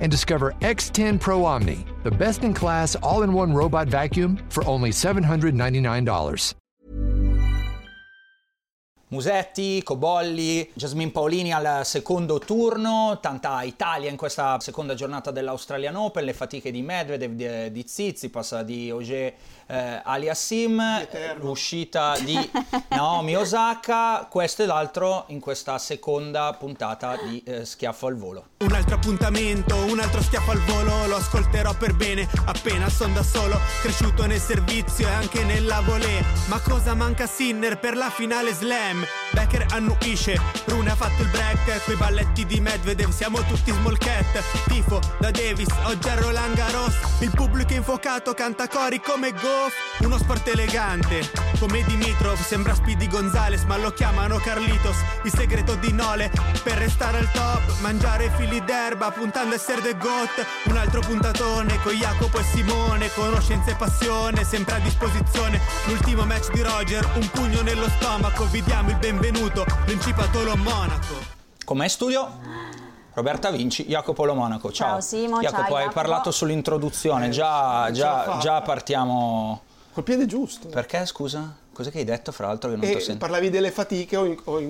and discover X10 Pro Omni, the best-in-class all-in-one robot vacuum for only $799. Musetti, Cobolli, Jasmine Paolini al secondo turno, tanta Italia in questa seconda giornata dell'Australian Open, le fatiche di Medvedev, di Tsitsipas, di Auger-Aliassime, l'uscita di Naomi Osaka, questo e l'altro in questa seconda puntata di Schiaffo al Volo. Un altro appuntamento, un altro schiaffo al volo, lo ascolterò per bene appena son da solo, cresciuto nel servizio e anche nella volée, ma cosa manca a Sinner per la finale slam? Becker annuisce, Rune ha fatto il break, coi balletti di Medvedev siamo tutti smolchette, tifo da Davis, oggi a Roland Garros, il pubblico infuocato canta cori come Goff, uno sport elegante, come Dimitrov, sembra Speedy Gonzales ma lo chiamano Carlitos, il segreto di Nole, per restare al top, mangiare fili d'erba puntando a essere the GOAT, un altro puntatone con Jacopo e Simone, conoscenza e passione, sempre a disposizione, l'ultimo match di Roger, un pugno nello stomaco, vi diamo il benvenuto, Principato Lo Monaco. Com'è studio? Roberta Vinci, Jacopo Lo Monaco, ciao. Ciao Simo, Jacopo, ciao, hai parlato sull'introduzione, già partiamo... Col piede giusto. Perché, scusa? Cos'è che hai detto fra l'altro che non ti ho sentito? Parlavi delle fatiche, ho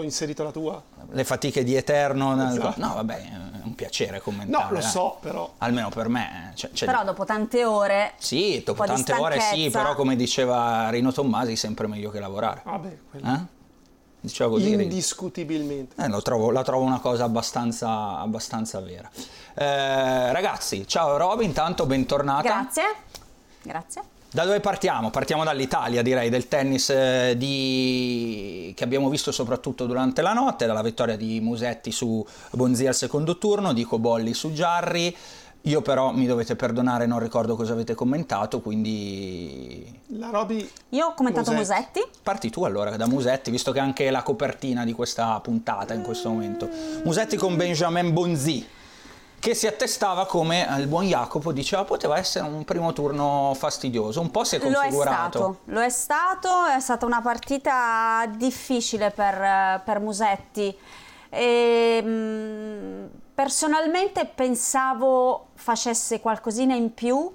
inserito la tua. Le fatiche di Eterno, esatto. No vabbè, è un piacere commentare. No, lo so però. Almeno per me. Cioè, però dopo tante ore. Sì, dopo tante ore sì, però come diceva Rino Tommasi, sempre meglio che lavorare. Vabbè, quello. Diceva così, indiscutibilmente. La trovo una cosa abbastanza vera. Ragazzi, ciao Roby, intanto bentornata. Grazie. Da dove partiamo? Partiamo dall'Italia, direi, del tennis che abbiamo visto soprattutto durante la notte, dalla vittoria di Musetti su Bonzi al secondo turno, di Cobolli su Jarry. Io però, mi dovete perdonare, non ricordo cosa avete commentato, quindi... La Roby... Io ho commentato Musetti. Parti tu allora da Musetti, visto che anche la copertina di questa puntata in questo momento. Musetti con Benjamin Bonzi, che si attestava come il buon Jacopo diceva poteva essere un primo turno fastidioso, un po' si è configurato. È stata una partita difficile per Musetti e personalmente pensavo facesse qualcosina in più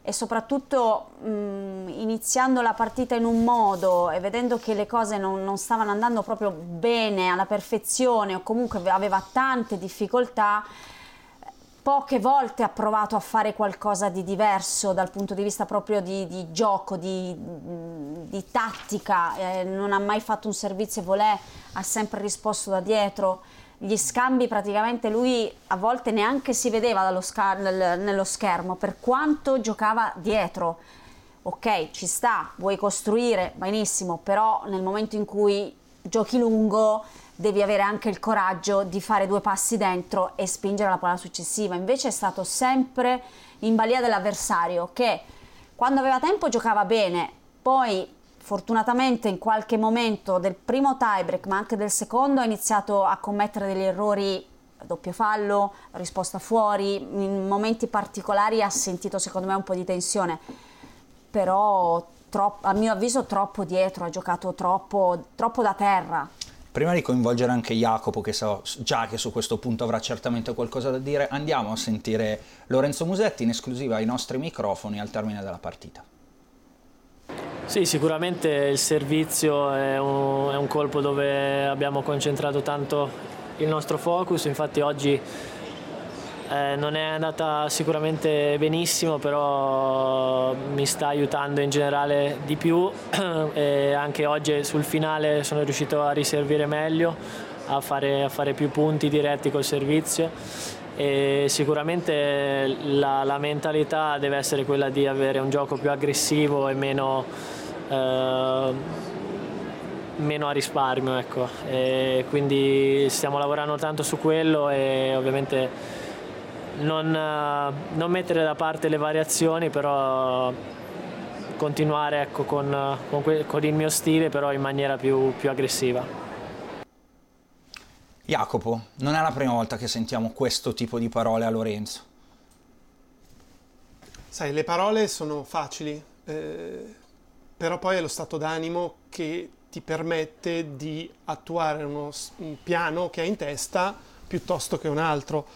e soprattutto iniziando la partita in un modo e vedendo che le cose non stavano andando proprio bene alla perfezione o comunque aveva tante difficoltà. Poche volte ha provato a fare qualcosa di diverso dal punto di vista proprio di gioco, di tattica, non ha mai fatto un servizio volé, ha sempre risposto da dietro, gli scambi praticamente lui a volte neanche si vedeva nello schermo per quanto giocava dietro. Ok, ci sta, vuoi costruire, benissimo, però nel momento in cui giochi lungo devi avere anche il coraggio di fare 2 passi dentro e spingere alla palla successiva. Invece è stato sempre in balia dell'avversario che quando aveva tempo giocava bene, poi fortunatamente in qualche momento del primo tiebreak ma anche del secondo ha iniziato a commettere degli errori, doppio fallo, risposta fuori, in momenti particolari ha sentito secondo me un po' di tensione, però a mio avviso troppo dietro, ha giocato troppo da terra. Prima di coinvolgere anche Jacopo, che so già che su questo punto avrà certamente qualcosa da dire, andiamo a sentire Lorenzo Musetti in esclusiva ai nostri microfoni al termine della partita. Sì, sicuramente il servizio è un colpo dove abbiamo concentrato tanto il nostro focus, infatti oggi non è andata sicuramente benissimo, però mi sta aiutando in generale di più e anche oggi sul finale sono riuscito a riservire meglio, a fare più punti diretti col servizio, e sicuramente la mentalità deve essere quella di avere un gioco più aggressivo e meno a risparmio, ecco. E quindi stiamo lavorando tanto su quello e ovviamente non mettere da parte le variazioni, però continuare, ecco, con il mio stile, però in maniera più aggressiva. Jacopo, non è la prima volta che sentiamo questo tipo di parole a Lorenzo. Sai, le parole sono facili, però poi è lo stato d'animo che ti permette di attuare un piano che hai in testa piuttosto che un altro.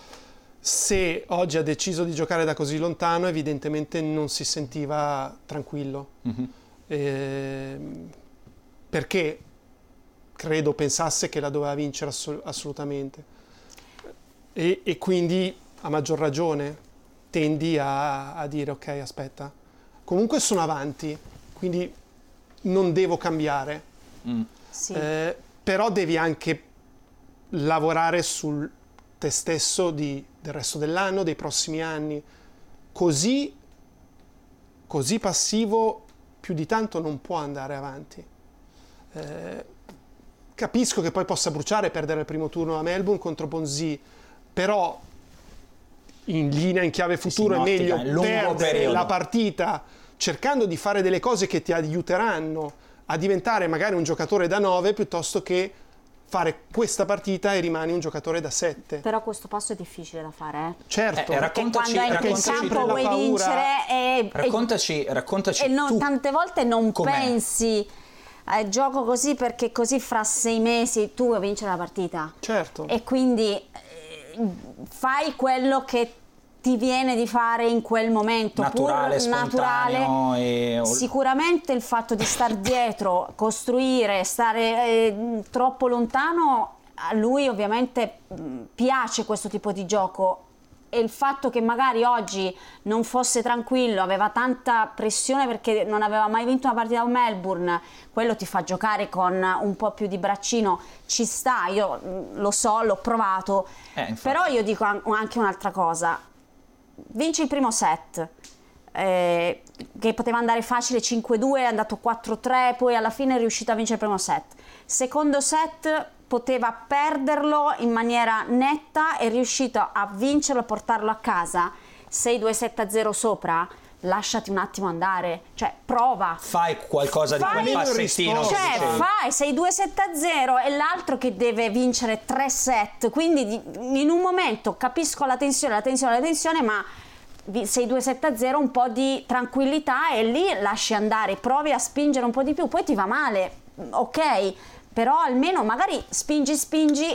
Se oggi ha deciso di giocare da così lontano, evidentemente non si sentiva tranquillo. Mm-hmm. Perché credo pensasse che la doveva vincere assolutamente. E quindi, a maggior ragione, tendi a dire ok, aspetta. Comunque sono avanti, quindi non devo cambiare. Mm. Sì. Però devi anche lavorare sul te stesso del resto dell'anno, dei prossimi anni. Così passivo più di tanto non può andare avanti. Capisco che poi possa bruciare, perdere il primo turno a Melbourne contro Bonzi, però in linea, in chiave futuro, sì, è meglio perdere la partita cercando di fare delle cose che ti aiuteranno a diventare magari un giocatore da 9 piuttosto che fare questa partita e rimani un giocatore da 7. Però questo passo è difficile da fare, eh? Certo, perché quando entri in campo vuoi paura, vincere e raccontaci e non, tu tante volte non com'è. Pensi gioco così perché così fra 6 mesi tu vuoi vincere la partita, certo, e quindi fai quello che ti viene di fare in quel momento, naturale, spontaneo, e sicuramente il fatto di star dietro, costruire, stare troppo lontano, a lui ovviamente piace questo tipo di gioco, e il fatto che magari oggi non fosse tranquillo, aveva tanta pressione perché non aveva mai vinto una partita a Melbourne, quello ti fa giocare con un po' più di braccino, ci sta, io lo so, l'ho provato, però io dico anche un'altra cosa. Vince il primo set, che poteva andare facile 5-2, è andato 4-3, poi alla fine è riuscito a vincere il primo set. Secondo set poteva perderlo in maniera netta, è riuscito a vincerlo, a portarlo a casa, 6-2, 7-0 sopra. Lasciati un attimo andare, cioè prova, fai qualcosa di quel passettino, cioè fai 6-2, 7-0, e l'altro che deve vincere 3 set, quindi in un momento capisco la tensione, ma 6-2, 7-0, un po' di tranquillità e lì lasci andare, provi a spingere un po' di più, poi ti va male, ok, però almeno magari spingi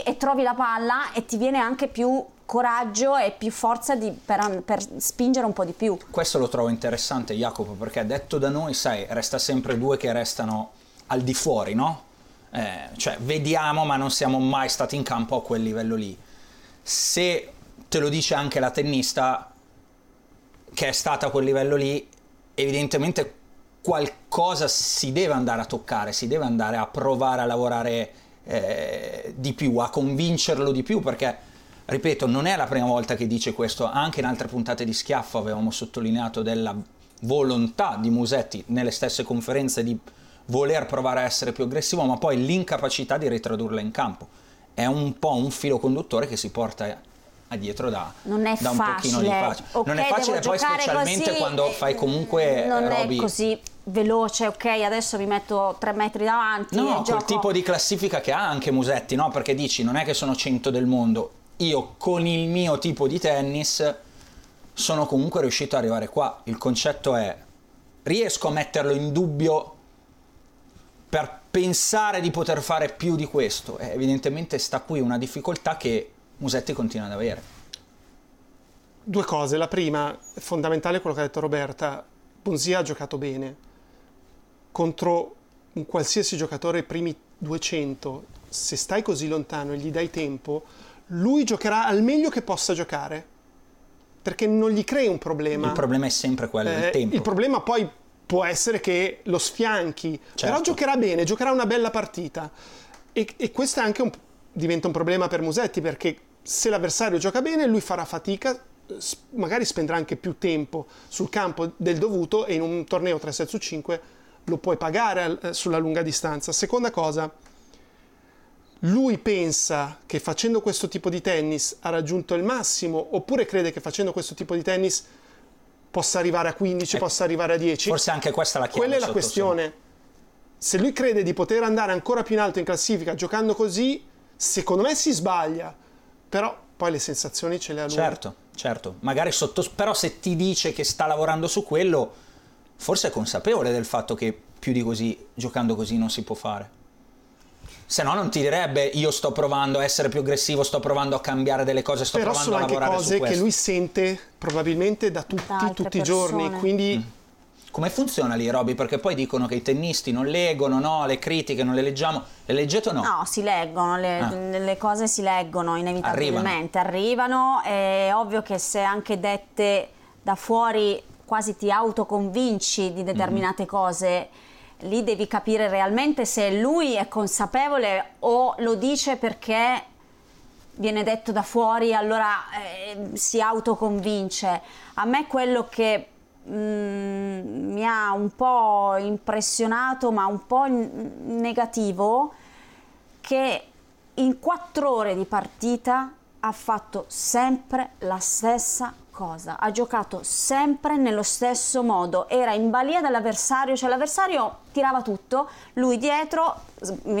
e trovi la palla e ti viene anche più coraggio e più forza per spingere un po' di più. Questo lo trovo interessante, Jacopo, perché detto da noi, sai, resta sempre 2 che restano al di fuori, no? Cioè vediamo, ma non siamo mai stati in campo a quel livello lì. Se te lo dice anche la tennista che è stata a quel livello lì, evidentemente qualcosa si deve andare a toccare, si deve andare a provare a lavorare di più, a convincerlo di più, perché ripeto, non è la prima volta che dice questo, anche in altre puntate di Schiaffo avevamo sottolineato della volontà di Musetti nelle stesse conferenze di voler provare a essere più aggressivo, ma poi l'incapacità di ritrodurla in campo. È un po' un filo conduttore che si porta dietro da un pochino di pace. Okay, non è facile, poi specialmente così, quando fai comunque non Roby, è così veloce, ok adesso mi metto 3 metri davanti, no, e quel tipo di classifica che ha anche Musetti, no? Perché dici, non è che sono 100 del mondo, io con il mio tipo di tennis sono comunque riuscito ad arrivare qua. Il concetto è, riesco a metterlo in dubbio per pensare di poter fare più di questo, e evidentemente sta qui una difficoltà che Musetti continua ad avere. 2 cose, la prima fondamentale è quello che ha detto Roberta, Bonzi ha giocato bene contro un qualsiasi giocatore, i primi 200, se stai così lontano e gli dai tempo, lui giocherà al meglio che possa giocare, perché non gli crei un problema. Il problema è sempre quello del tempo. Il problema poi può essere che lo sfianchi, certo, però giocherà bene, giocherà una bella partita, e questo è anche un diventa un problema per Musetti, perché se l'avversario gioca bene lui farà fatica, magari spenderà anche più tempo sul campo del dovuto, e in un torneo 3-7 su 5 lo puoi pagare sulla lunga distanza. Seconda cosa, lui pensa che facendo questo tipo di tennis ha raggiunto il massimo, oppure crede che facendo questo tipo di tennis possa arrivare a 15, possa arrivare a 10? Forse anche questa è la chiave. Quella è la questione. Se lui crede di poter andare ancora più in alto in classifica giocando così, secondo me si sbaglia, però poi le sensazioni ce le ha lui. Certo, magari però se ti dice che sta lavorando su quello, forse è consapevole del fatto che più di così, giocando così, non si può fare. Se no non ti direbbe io sto provando a essere più aggressivo, sto provando a cambiare delle cose, sto provando a lavorare su questo. Però sono anche cose che lui sente probabilmente da tutti i giorni, quindi... Come funziona lì, Roby? Perché poi dicono che i tennisti non leggono, no? Le critiche non le leggiamo. Le leggete o no? No, si leggono, le cose si leggono inevitabilmente, arrivano. È ovvio che se anche dette da fuori quasi ti autoconvinci di determinate cose... Lì devi capire realmente se lui è consapevole o lo dice perché viene detto da fuori, allora si autoconvince. A me quello che mi ha un po' impressionato, ma un po' negativo, che in 4 ore di partita ha fatto sempre la stessa cosa, ha giocato sempre nello stesso modo, era in balia dall'avversario, cioè l'avversario tirava tutto, lui dietro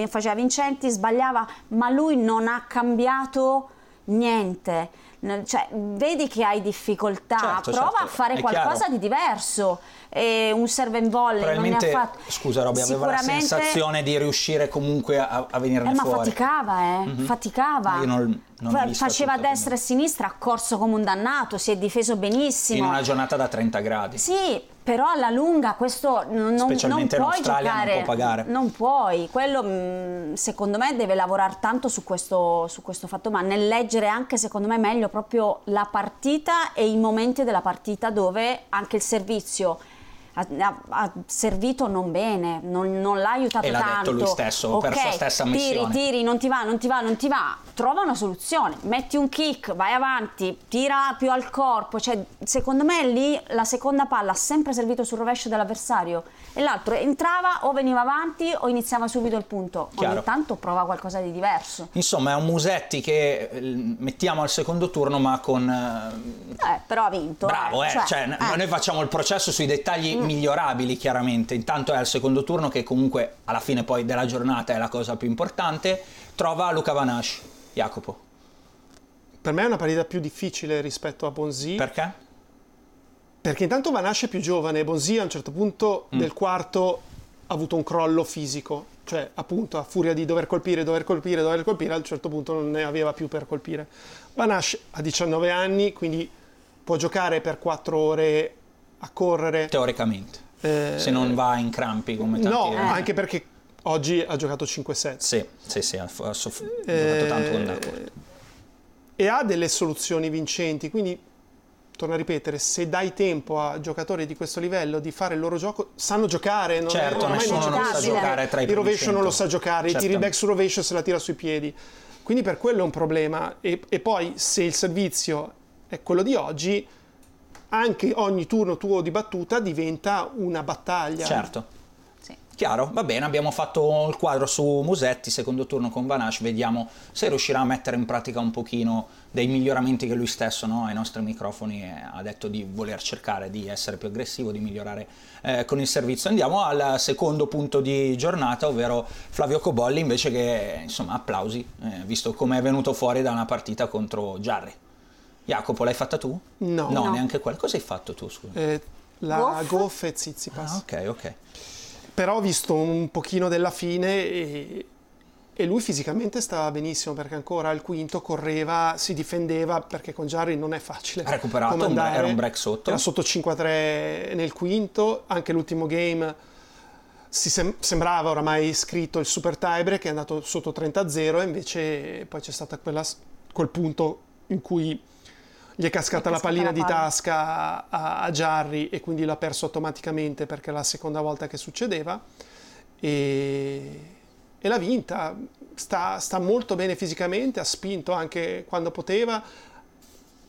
faceva vincenti, sbagliava, ma lui non ha cambiato niente, cioè vedi che hai difficoltà, prova a fare qualcosa di diverso. E un serve in volley probabilmente non ne ha fatto. Scusa Roby, aveva la sensazione di riuscire comunque a venirne fuori, ma faticava. Io non faceva a destra e a sinistra, ha corso come un dannato, si è difeso benissimo in una giornata da 30 gradi, sì, però alla lunga questo non puoi giocare, non può pagare, non puoi. Quello secondo me deve lavorare tanto su questo fatto, ma nel leggere anche secondo me meglio proprio la partita e i momenti della partita dove anche il servizio ha servito non bene, non l'ha aiutato tanto. E l'ha detto lui stesso, per sua stessa ammissione. Tiri, non ti va, trova una soluzione, metti un kick, vai avanti, tira più al corpo, cioè secondo me lì la seconda palla ha sempre servito sul rovescio dell'avversario e l'altro entrava o veniva avanti o iniziava subito il punto. Chiaro. Ogni tanto prova qualcosa di diverso. Insomma è un Musetti che mettiamo al secondo turno, ma con... però ha vinto. Bravo, Noi facciamo il processo sui dettagli migliorabili chiaramente, intanto è al secondo turno, che comunque alla fine poi della giornata è la cosa più importante. Trova Luca Van Assche. Jacopo, per me è una partita più difficile rispetto a Bonzi. Perché? Perché intanto Van Assche è più giovane, Bonzi a un certo punto del quarto ha avuto un crollo fisico, cioè appunto a furia di dover colpire, a un certo punto non ne aveva più per colpire. Van Assche ha 19 anni, quindi può giocare per 4 ore a correre teoricamente, se non va in crampi come tanti. No, anche perché oggi ha giocato 5 set. Sì, ha giocato tanto con Djokovic. E ha delle soluzioni vincenti, quindi torno a ripetere, se dai tempo a giocatori di questo livello di fare il loro gioco, sanno giocare, nessuno non sa giocare tra i primi 100. Il rovescio non lo sa giocare, i tiri back sul rovescio se la tira sui piedi. Quindi per quello è un problema, e poi se il servizio è quello di oggi, anche ogni turno tuo di battuta diventa una battaglia. Certo, sì. Chiaro, va bene, abbiamo fatto il quadro su Musetti, secondo turno con Van Assche, vediamo se riuscirà a mettere in pratica un pochino dei miglioramenti che lui stesso ai nostri microfoni ha detto di voler cercare, di essere più aggressivo, di migliorare con il servizio. Andiamo al secondo punto di giornata, ovvero Flavio Cobolli invece, che insomma applausi, visto come è venuto fuori da una partita contro Jarry. Jacopo, l'hai fatta tu? No. Neanche quella. Cosa hai fatto tu? Scusa. La Gauff e Tsitsipas. Ok. Però ho visto un pochino della fine e lui fisicamente stava benissimo, perché ancora al quinto correva, si difendeva, perché con Jarry non è facile. Ha recuperato, era un break sotto. Era sotto 5-3 nel quinto, anche l'ultimo game si sembrava oramai iscritto il super tiebreak, è andato sotto 30-0 e invece poi c'è stata quel punto in cui gli è cascata la pallina di tasca a Jarry e quindi l'ha perso automaticamente, perché è la seconda volta che succedeva, e l'ha vinta. Sta molto bene fisicamente, ha spinto anche quando poteva,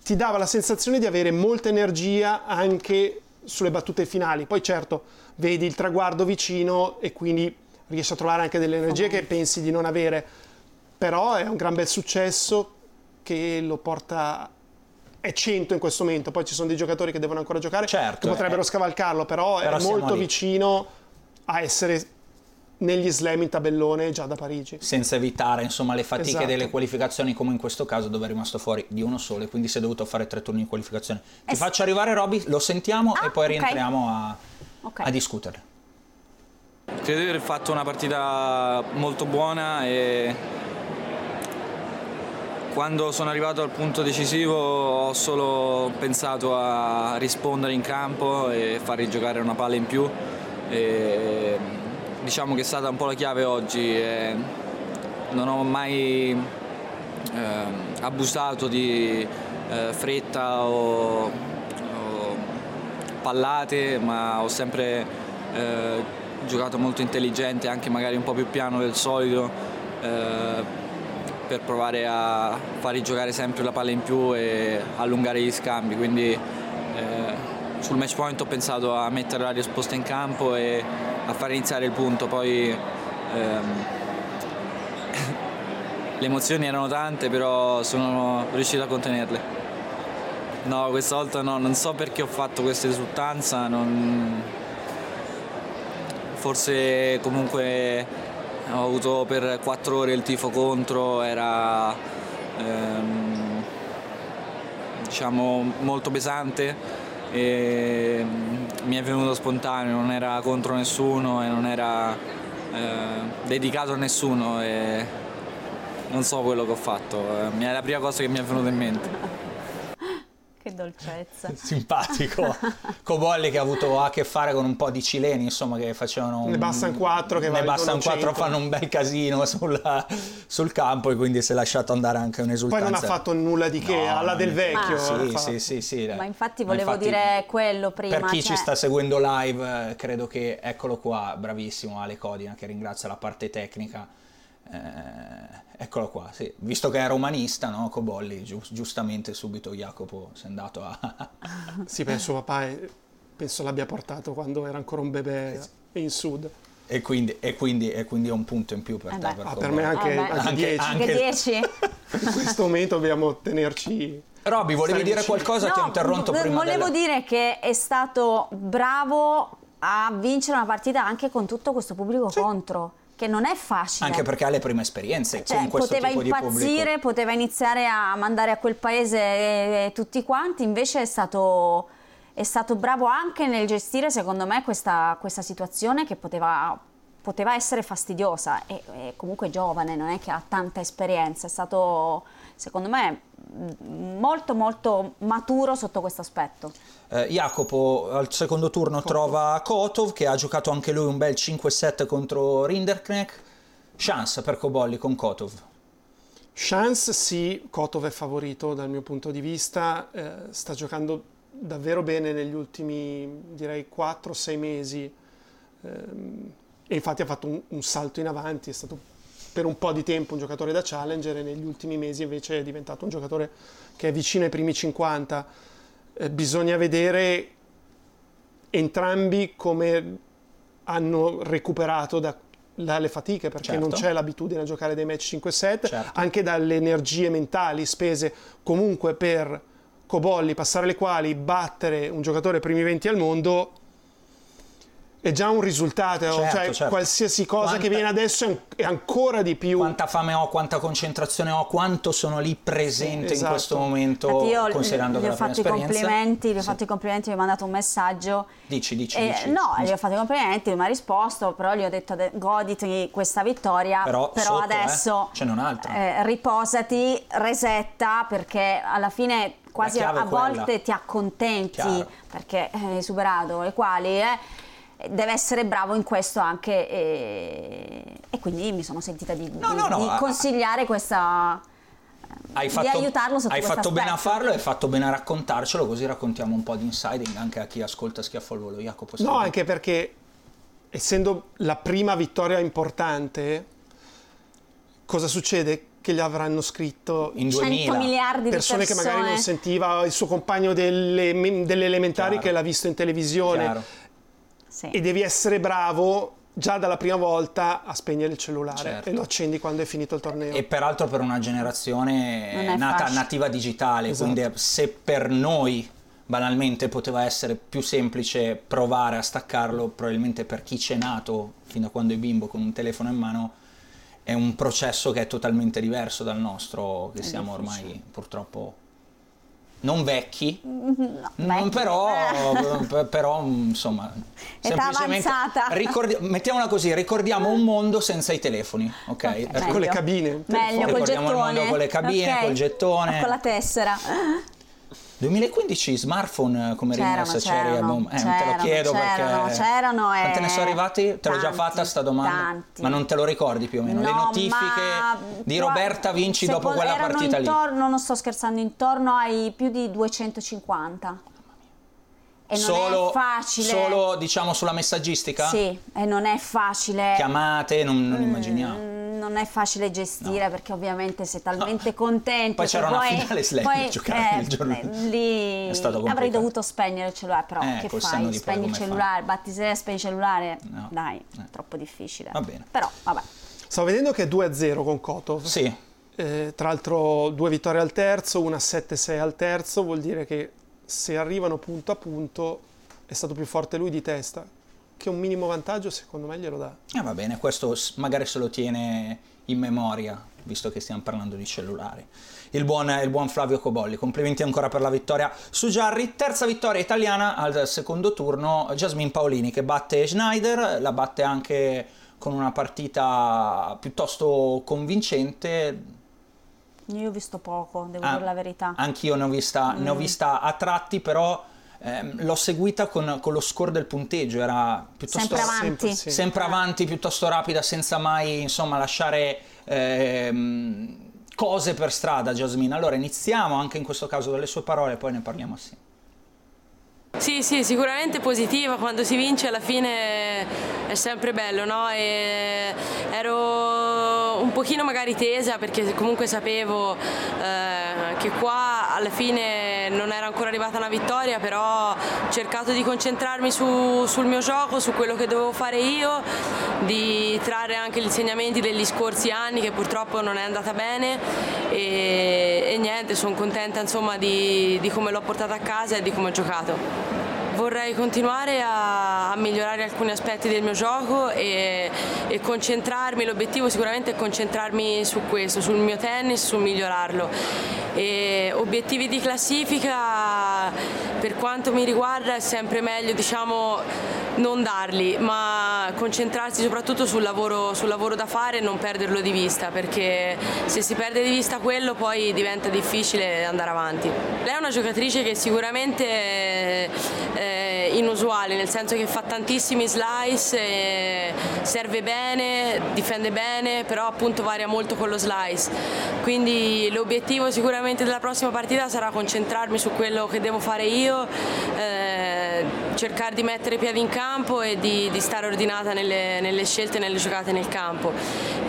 ti dava la sensazione di avere molta energia anche sulle battute finali. Poi certo, vedi il traguardo vicino e quindi riesci a trovare anche delle energie che pensi di non avere, però è un gran bel successo che lo porta, è 100 in questo momento, poi ci sono dei giocatori che devono ancora giocare, certo, che potrebbero scavalcarlo, però è molto vicino a essere negli slam in tabellone già da Parigi, senza evitare insomma le fatiche, esatto, delle qualificazioni, come in questo caso dove è rimasto fuori di uno solo e quindi si è dovuto fare 3 turni in qualificazione. Ti faccio arrivare Roby, lo sentiamo e poi rientriamo a discutere. Credo di aver fatto una partita molto buona e quando sono arrivato al punto decisivo ho solo pensato a rispondere in campo e far rigiocare una palla in più e diciamo che è stata un po' la chiave oggi. Non ho mai abusato di fretta o pallate, ma ho sempre giocato molto intelligente, anche magari un po' più piano del solito, per provare a far rigiocare sempre la palla in più e allungare gli scambi. Quindi sul match point ho pensato a mettere l'aria esposta in campo e a far iniziare il punto. Poi le emozioni erano tante, però sono riuscito a contenerle. No, questa volta no, non so perché ho fatto questa esultanza, forse comunque ho avuto per 4 ore il tifo contro, era diciamo molto pesante e mi è venuto spontaneo, non era contro nessuno e non era dedicato a nessuno e non so quello che ho fatto, è la prima cosa che mi è venuta in mente. Che dolcezza. Simpatico. Cobolli che ha avuto a che fare con un po' di cileni, insomma, che facevano... Ne bastano 4 che valgono 100. Ne bastano 4, fanno un bel casino sul campo e quindi si è lasciato andare anche un'esultanza. Poi non ha fatto nulla di che, no, alla del vecchio. Sì. Ma infatti volevo dire quello prima. Per chi ci sta seguendo live, credo che... Eccolo qua, bravissimo Ale Codina, che ringrazia la parte tecnica. Eccolo qua, sì. Visto che era umanista, no? Cobolli, giustamente subito Jacopo si è andato a... Sì, penso papà penso l'abbia portato quando era ancora un bebè in sud. E quindi è un punto in più per te. Per me anche 10. In questo momento dobbiamo tenerci... Roby, volevi dire qualcosa? No, ti ho interrotto prima. Volevo dire che è stato bravo a vincere una partita anche con tutto questo pubblico contro. Che non è facile. Anche perché ha le prime esperienze con questo tipo di pubblico. Poteva impazzire, poteva iniziare a mandare a quel paese tutti quanti, invece è stato bravo anche nel gestire, secondo me, questa situazione che poteva essere fastidiosa e comunque giovane, non è che ha tanta esperienza, è stato, secondo me, molto molto maturo sotto questo aspetto. Jacopo al secondo turno trova Kotov, che ha giocato anche lui un bel 5-7 contro Rinderknecht. Chance per Cobolli con Kotov? Chance sì, Kotov è favorito dal mio punto di vista, sta giocando davvero bene negli ultimi direi 4-6 mesi e infatti ha fatto un salto in avanti, è stato per un po' di tempo un giocatore da challenger e negli ultimi mesi invece è diventato un giocatore che è vicino ai primi 50. Bisogna vedere entrambi come hanno recuperato dalle fatiche, perché non c'è l'abitudine a giocare dei match 5-7, anche dalle energie mentali spese comunque per Cobolli, passare le quali, battere un giocatore primi 20 al mondo è già un risultato, certo. Qualsiasi cosa che viene adesso è ancora di più. Quanta fame ho, quanta concentrazione ho, quanto sono lì presente in questo momento. Infatti io considerando che la prima esperienza. Gli ho fatto i complimenti, mi ha mandato un messaggio. Dici. No, gli ho fatto i complimenti, lui mi ha risposto, però gli ho detto goditi questa vittoria, però sotto, adesso c'è un'altra. Riposati, resetta, perché alla fine quasi a volte ti accontenti, perché hai superato le quali deve essere bravo in questo anche e quindi mi sono sentita di consigliare questa, di aiutarlo sotto questo aspetto. Hai fatto bene a farlo e hai fatto bene a raccontarcelo, così raccontiamo un po' di insiding anche a chi ascolta Schiaffo al Volo. Jacopo, anche perché essendo la prima vittoria importante cosa succede? Che gli avranno scritto in 100 miliardi di persone che magari non sentiva, il suo compagno delle elementari, chiaro, che l'ha visto in televisione, sì. E devi essere bravo già dalla prima volta a spegnere il cellulare, certo, e lo accendi quando è finito il torneo. E peraltro per una generazione nata nativa digitale, esatto, quindi se per noi banalmente poteva essere più semplice provare a staccarlo, probabilmente per chi c'è nato fino a quando è bimbo con un telefono in mano è un processo che è totalmente diverso dal nostro, che siamo ormai purtroppo non vecchi, no, non però insomma età avanzata. Mettiamola così, ricordiamo un mondo senza i telefoni, ok? Con le cabine, meglio, col gettone, il mondo con le cabine, okay, col gettone, con la tessera. 2015 smartphone come rimessa c'erano, quante ne sono arrivati? Te l'ho già fatta sta domanda, tanti. Ma non te lo ricordi più o meno? No, le notifiche di Roberta Vinci dopo quella partita lì, non sto scherzando, intorno ai più di 250. E non è facile. Solo diciamo sulla messaggistica? Sì, e non è facile. Chiamate, non immaginiamo. Non è facile gestire, no, perché ovviamente sei talmente contento. Poi c'era una finale slam giocata il giorno lì. È stato complicato. Avrei dovuto spegnere il cellulare, però che fai? Spegni il cellulare, battisera, spegni il cellulare. No. Dai, troppo difficile. Va bene. Però vabbè. Stavo vedendo che è 2-0 con Kotov. Sì. Tra l'altro 2 vittorie al terzo, una 7-6 al terzo, vuol dire che se arrivano punto a punto è stato più forte lui di testa. Che un minimo vantaggio secondo me glielo dà. Va bene, questo magari se lo tiene in memoria, visto che stiamo parlando di cellulari. Il buon Flavio Cobolli, complimenti ancora per la vittoria su Jarry. Terza vittoria italiana al secondo turno, Jasmine Paolini che batte Schneider, la batte anche con una partita piuttosto convincente. Io ho visto poco, devo dire la verità. Anch'io ne ho vista a tratti, però l'ho seguita con lo score del punteggio, era piuttosto sempre avanti, piuttosto rapida, senza mai lasciare cose per strada. Jasmine, allora iniziamo anche in questo caso dalle sue parole, poi ne parliamo assieme. Sì, sicuramente positiva, quando si vince alla fine è sempre bello, no? E ero un pochino magari tesa perché comunque sapevo che qua alla fine non era ancora arrivata una vittoria, però ho cercato di concentrarmi sul mio gioco, su quello che dovevo fare io, di trarre anche gli insegnamenti degli scorsi anni che purtroppo non è andata bene e niente, sono contenta di come l'ho portata a casa e di come ho giocato. Vorrei continuare a migliorare alcuni aspetti del mio gioco e concentrarmi, l'obiettivo sicuramente è concentrarmi su questo, sul mio tennis, su migliorarlo. E obiettivi di classifica, per quanto mi riguarda, è sempre meglio non darli, ma concentrarsi soprattutto sul lavoro da fare e non perderlo di vista, perché se si perde di vista quello poi diventa difficile andare avanti. Lei è una giocatrice che sicuramente è inusuale, nel senso che fa tantissimi slice, serve bene, difende bene, però appunto varia molto con lo slice, quindi l'obiettivo sicuramente della prossima partita sarà concentrarmi su quello che devo fare io, cercare di mettere piedi in campo e di stare ordinata nelle scelte e nelle giocate nel campo.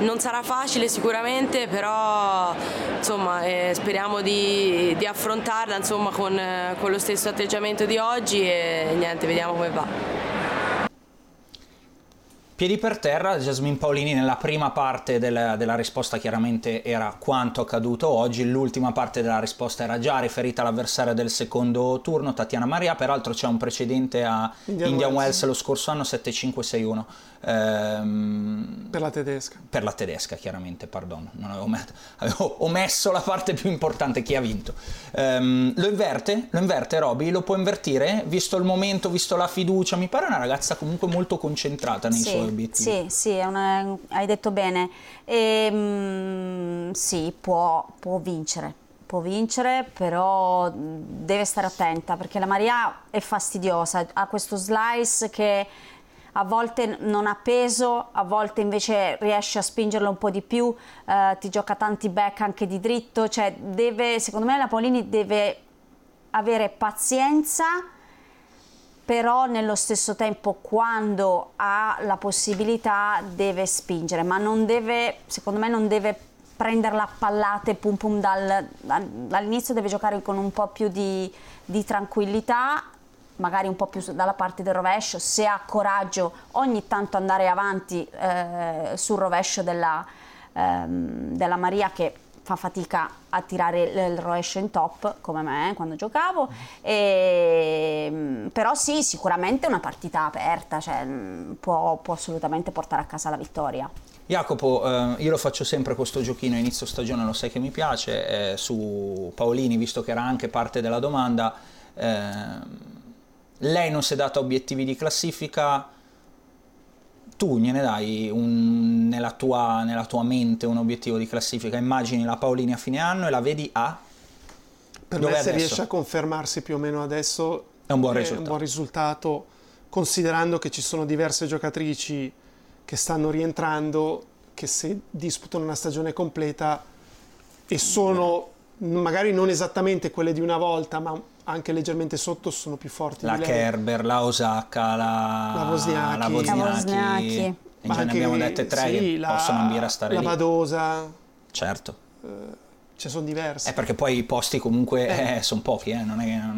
Non sarà facile sicuramente, però speriamo di affrontarla con lo stesso atteggiamento di oggi e niente, vediamo come va. Piedi per terra, Jasmine Paolini nella prima parte della risposta chiaramente era quanto accaduto oggi, l'ultima parte della risposta era già riferita all'avversaria del secondo turno, Tatiana Maria, peraltro c'è un precedente a Indian Wells lo scorso anno, 7-5-6-1. Per la tedesca chiaramente, perdono, non avevo omesso la parte più importante, chi ha vinto. Lo inverte Roby, lo può invertire visto il momento, visto la fiducia, mi pare una ragazza comunque molto concentrata nei suoi obiettivi. Sì, hai detto bene, sì, può vincere, però deve stare attenta perché la Maria è fastidiosa, ha questo slice che a volte non ha peso, a volte invece riesce a spingerlo un po' di più, ti gioca tanti back anche di dritto, cioè secondo me la Paolini deve avere pazienza però nello stesso tempo quando ha la possibilità deve spingere, ma non deve, secondo me non deve prenderla a pallate pum pum dall'inizio, deve giocare con un po' più di tranquillità, magari un po' più dalla parte del rovescio, se ha coraggio ogni tanto andare avanti sul rovescio della Maria, che fa fatica a tirare il rovescio in top come me quando giocavo, e però sì, sicuramente è una partita aperta, cioè può assolutamente portare a casa la vittoria. Jacopo, io lo faccio sempre questo giochino, inizio stagione, lo sai che mi piace, su Paolini, visto che era anche parte della domanda, lei non si è data obiettivi di classifica, tu gliene dai nella tua mente un obiettivo di classifica? Immagini la Paolini a fine anno e la vedi a? Per me, se riesce a confermarsi più o meno adesso, è un buon risultato. È un buon risultato, considerando che ci sono diverse giocatrici che stanno rientrando, che se disputano una stagione completa e sono magari non esattamente quelle di una volta, ma anche leggermente sotto, sono più forti la di lei. Kerber, la Osaka, la Wozniacki, ma ce ne abbiamo dette tre, sì, che possono ambire a stare lì. La Badosa, certo, ce sono diverse. È perché poi i posti comunque sono pochi, non è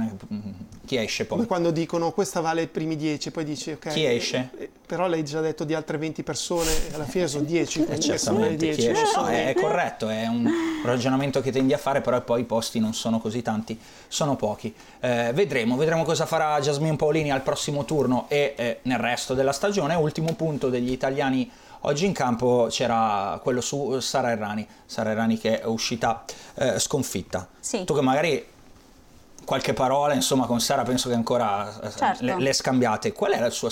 chi esce poi. Come quando dicono questa vale i primi 10, poi dici ok, chi esce? Però lei ha già detto di altre 20 persone, alla fine sono 10, certamente 10. Chi esce, è corretto, è un ragionamento che tendi a fare, però poi i posti non sono così tanti, sono pochi. Vedremo cosa farà Jasmine Paolini al prossimo turno e nel resto della stagione. Ultimo punto degli italiani oggi in campo, c'era quello su Sara Errani che è uscita sconfitta. Sì. Tu che magari qualche parola insomma con Sara penso che ancora certo, le scambiate. Qual è la sua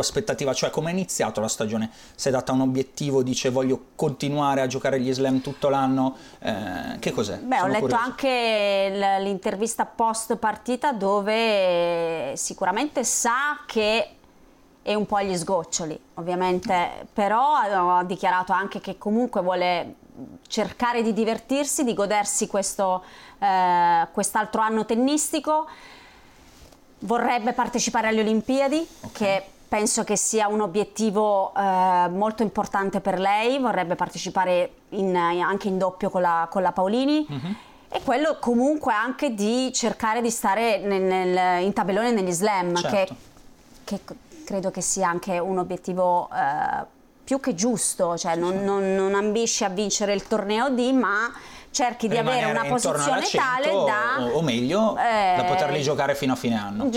aspettativa? Cioè, come è iniziato la stagione? Si è data un obiettivo, dice voglio continuare a giocare gli slam tutto l'anno? Che cos'è? Beh, sono ho letto curioso. Anche l'intervista post partita dove sicuramente sa che e un po' agli sgoccioli ovviamente, però ha dichiarato anche che comunque vuole cercare di divertirsi, di godersi quest'altro anno tennistico, vorrebbe partecipare alle Olimpiadi, okay, che penso che sia un obiettivo molto importante per lei, vorrebbe partecipare anche in doppio con la Paolini, mm-hmm. E quello comunque anche di cercare di stare in tabellone negli slam, certo, che credo che sia anche un obiettivo più che giusto, cioè non ambisce a vincere il torneo ma cerchi di avere una posizione tale da... O meglio, da poterli giocare fino a fine anno.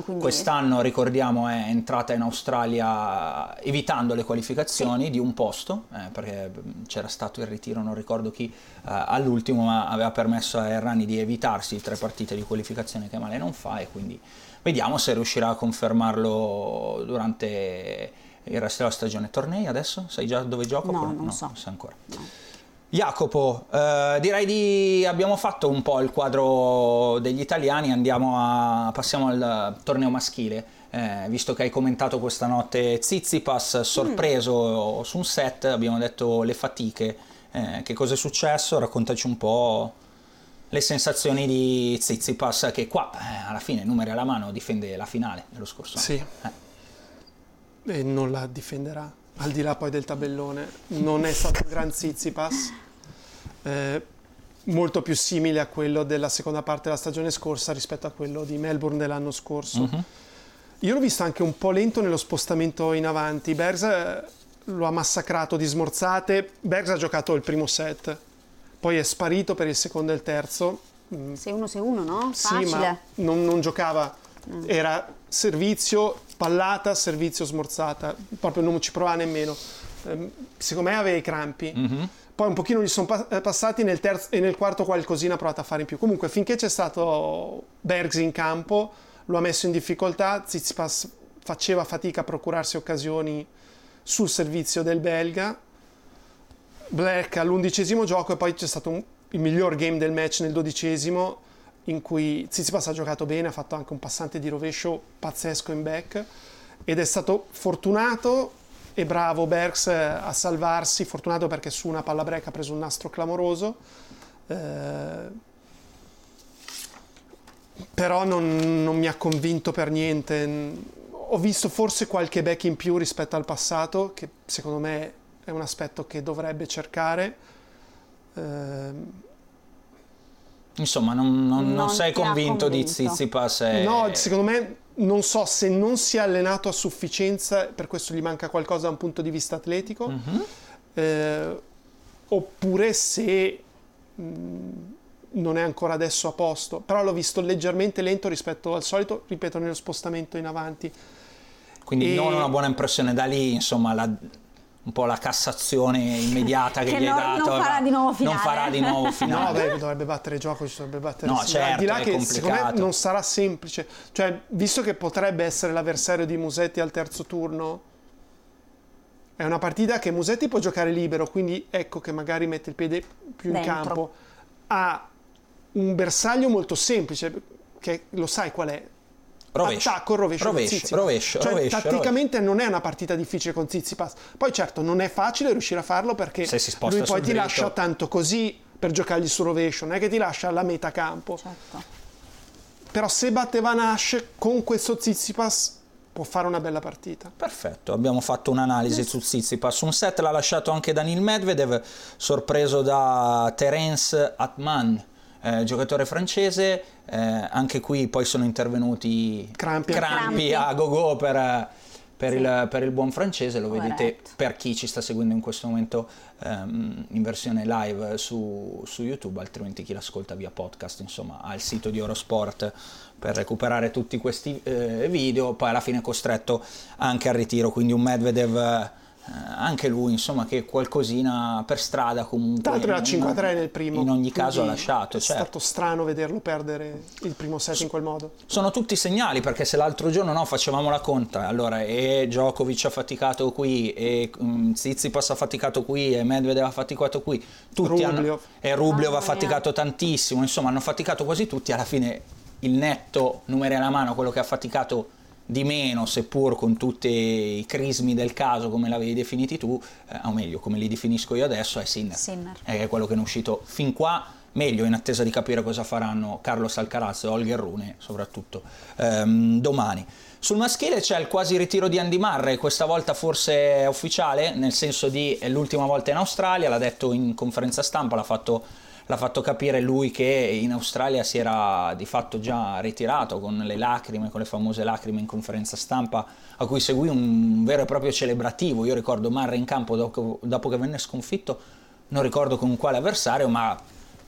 Quindi. Quest'anno, ricordiamo, è entrata in Australia evitando le qualificazioni, sì, di un posto, perché c'era stato il ritiro, non ricordo chi, all'ultimo, ma aveva permesso a Errani di evitarsi 3 partite di qualificazione che male non fa, e quindi vediamo se riuscirà a confermarlo durante il resto della stagione. Tornei adesso? Sai già dove gioco? No, non so. Non so ancora. No. Jacopo, direi abbiamo fatto un po' il quadro degli italiani, passiamo al torneo maschile, visto che hai commentato questa notte Tsitsipas, sorpreso su un set, abbiamo detto le fatiche, che cosa è successo? Raccontaci un po' le sensazioni di Tsitsipas che qua, alla fine, numeri alla mano, difende la finale dello scorso anno. Sì, e non la difenderà. Al di là poi del tabellone, non è stato un gran Tsitsipas, molto più simile a quello della seconda parte della stagione scorsa rispetto a quello di Melbourne dell'anno scorso. Uh-huh. Io l'ho visto anche un po' lento nello spostamento in avanti. Bergs lo ha massacrato di smorzate. Bergs ha giocato il primo set, poi è sparito per il secondo e il terzo. 6-1-6-1, no? Facile. Sì, ma non giocava. Era servizio, pallata, servizio, smorzata, proprio non ci provava nemmeno, secondo me aveva i crampi, mm-hmm. Poi un pochino gli sono passati nel terzo e nel quarto qualcosina ha provato a fare in più, comunque finché c'è stato Bergs in campo lo ha messo in difficoltà. Tsitsipas faceva fatica a procurarsi occasioni sul servizio del belga. Black all'11° gioco, e poi c'è stato il miglior game del match nel 12°, in cui Tsitsipas ha giocato bene, ha fatto anche un passante di rovescio pazzesco in back, ed è stato fortunato e bravo Bergs a salvarsi, fortunato perché su una palla break ha preso un nastro clamoroso, però non mi ha convinto per niente. Ho visto forse qualche back in più rispetto al passato, che secondo me è un aspetto che dovrebbe cercare. Insomma, non sei convinto di Tsitsipas? No, secondo me, non so se non si è allenato a sufficienza, per questo gli manca qualcosa da un punto di vista atletico, oppure se non è ancora adesso a posto. Però l'ho visto leggermente lento rispetto al solito, ripeto, nello spostamento in avanti. Quindi non una buona impressione da lì, insomma, un po' la cassazione immediata che gli hai dato. Non farà di nuovo finale. No, beh, dovrebbe battere Djokovic, dovrebbe battere... No, certo, al di là che complicato. Secondo me non sarà semplice. Cioè, visto che potrebbe essere l'avversario di Musetti al terzo turno, è una partita che Musetti può giocare libero, quindi ecco che magari mette il piede più in campo. Ha un bersaglio molto semplice, che lo sai qual è? Rovescio. Attacco, rovescio. Tatticamente non è una partita difficile con Tsitsipas. Poi certo non è facile riuscire a farlo, perché lui poi ti lascia tanto così per giocargli su rovescio, non è che ti lascia alla metà campo. Certo. Però se batte Van Assche, con questo Tsitsipas può fare una bella partita. Perfetto, abbiamo fatto un'analisi su Tsitsipas. Un set l'ha lasciato anche Daniil Medvedev, sorpreso da Terence Atman, giocatore francese. Anche qui poi sono intervenuti Crampi a go-go per il buon francese. Lo vedete, per chi ci sta seguendo in questo momento in versione live su YouTube, altrimenti chi l'ascolta via podcast, insomma, al sito di Eurosport per recuperare tutti questi video. Poi alla fine è costretto anche al ritiro, quindi un Medvedev anche lui, insomma, che qualcosina per strada comunque. Tra l'altro era 5-3 nel primo. In ogni caso ha lasciato. È stato strano vederlo perdere il primo set in quel modo. Sono tutti segnali, perché se l'altro giorno facevamo la conta, allora e Djokovic ha faticato qui, e Tsitsipas ha faticato qui, e Medvedev ha faticato qui, tutti Rublev ha faticato tantissimo, insomma hanno faticato quasi tutti. Alla fine il netto, numeri alla mano, quello che ha faticato di meno, seppur con tutti i crismi del caso come l'avevi definiti tu, o meglio come li definisco io adesso, è Sinner. È quello che è uscito fin qua, meglio in attesa di capire cosa faranno Carlos Alcaraz e Holger Rune soprattutto domani. Sul maschile c'è il quasi ritiro di Andy Murray, questa volta forse è ufficiale, nel senso di è l'ultima volta in Australia, l'ha detto in conferenza stampa, l'ha fatto capire lui che in Australia si era di fatto già ritirato, con le lacrime, con le famose lacrime in conferenza stampa, a cui seguì un vero e proprio celebrativo. Io ricordo Murray in campo dopo che venne sconfitto, non ricordo con quale avversario, ma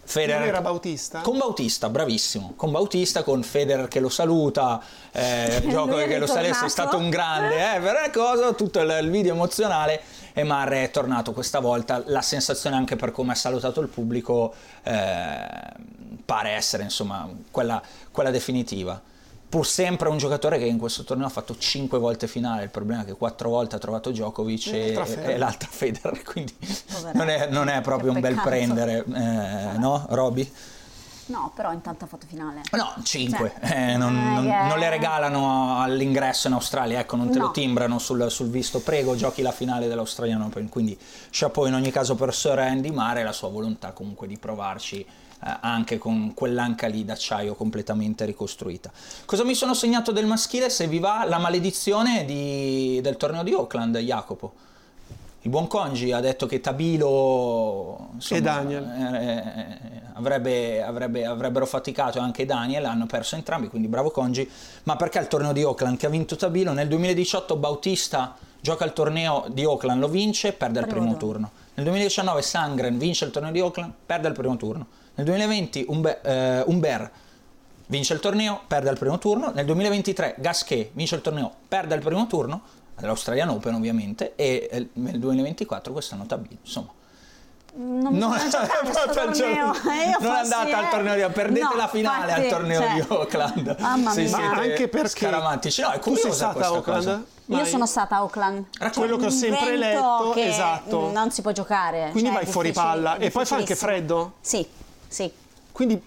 Federer era Bautista? Con Bautista, bravissimo, con Bautista, con Federer che lo saluta, Djokovic che lo saluta, è stato un grande, per cosa, tutto il video emozionale, e Murray è tornato questa volta. La sensazione, anche per come ha salutato il pubblico, pare essere, insomma, quella definitiva. Pur sempre un giocatore che in questo torneo ha fatto 5 volte finale, il problema è che 4 volte ha trovato Djokovic e l'altra Federer, quindi non è proprio un bel prendere, no Roby? No, però intanto ha fatto finale. No, 5, non le regalano all'ingresso in Australia, ecco, non te lo timbrano sul visto, prego giochi la finale dell'Australian Open, quindi chapeau in ogni caso per Sir Andy Murray e la sua volontà comunque di provarci, anche con quell'anca lì d'acciaio completamente ricostruita. Cosa mi sono segnato del maschile, se vi va? La maledizione del torneo di Auckland, Jacopo. Il buon Congi ha detto che Tabilo, insomma, e Daniel avrebbero faticato, anche Daniel, hanno perso entrambi, quindi bravo Congi. Ma perché il torneo di Auckland che ha vinto Tabilo? Nel 2018 Bautista gioca il torneo di Auckland, lo vince, perde il primo turno. Nel 2019 Sandgren vince il torneo di Auckland, perde il primo turno. Nel 2020 Humbert vince il torneo, perde il primo turno. Nel 2023 Gasquet vince il torneo, perde il primo turno, all'Australian Open ovviamente, e nel 2024 quest'anno Tabino, insomma. Non è andata al torneo di Auckland, perdete la finale al torneo di Auckland. Mamma mia. Anche perché scaramantici. No, è curiosa questa cosa. Io sono stata a Auckland. Era quello che ho sempre letto, che esatto. Non si può giocare. Quindi vai fuori palla e poi fa anche freddo? Sì. Quindi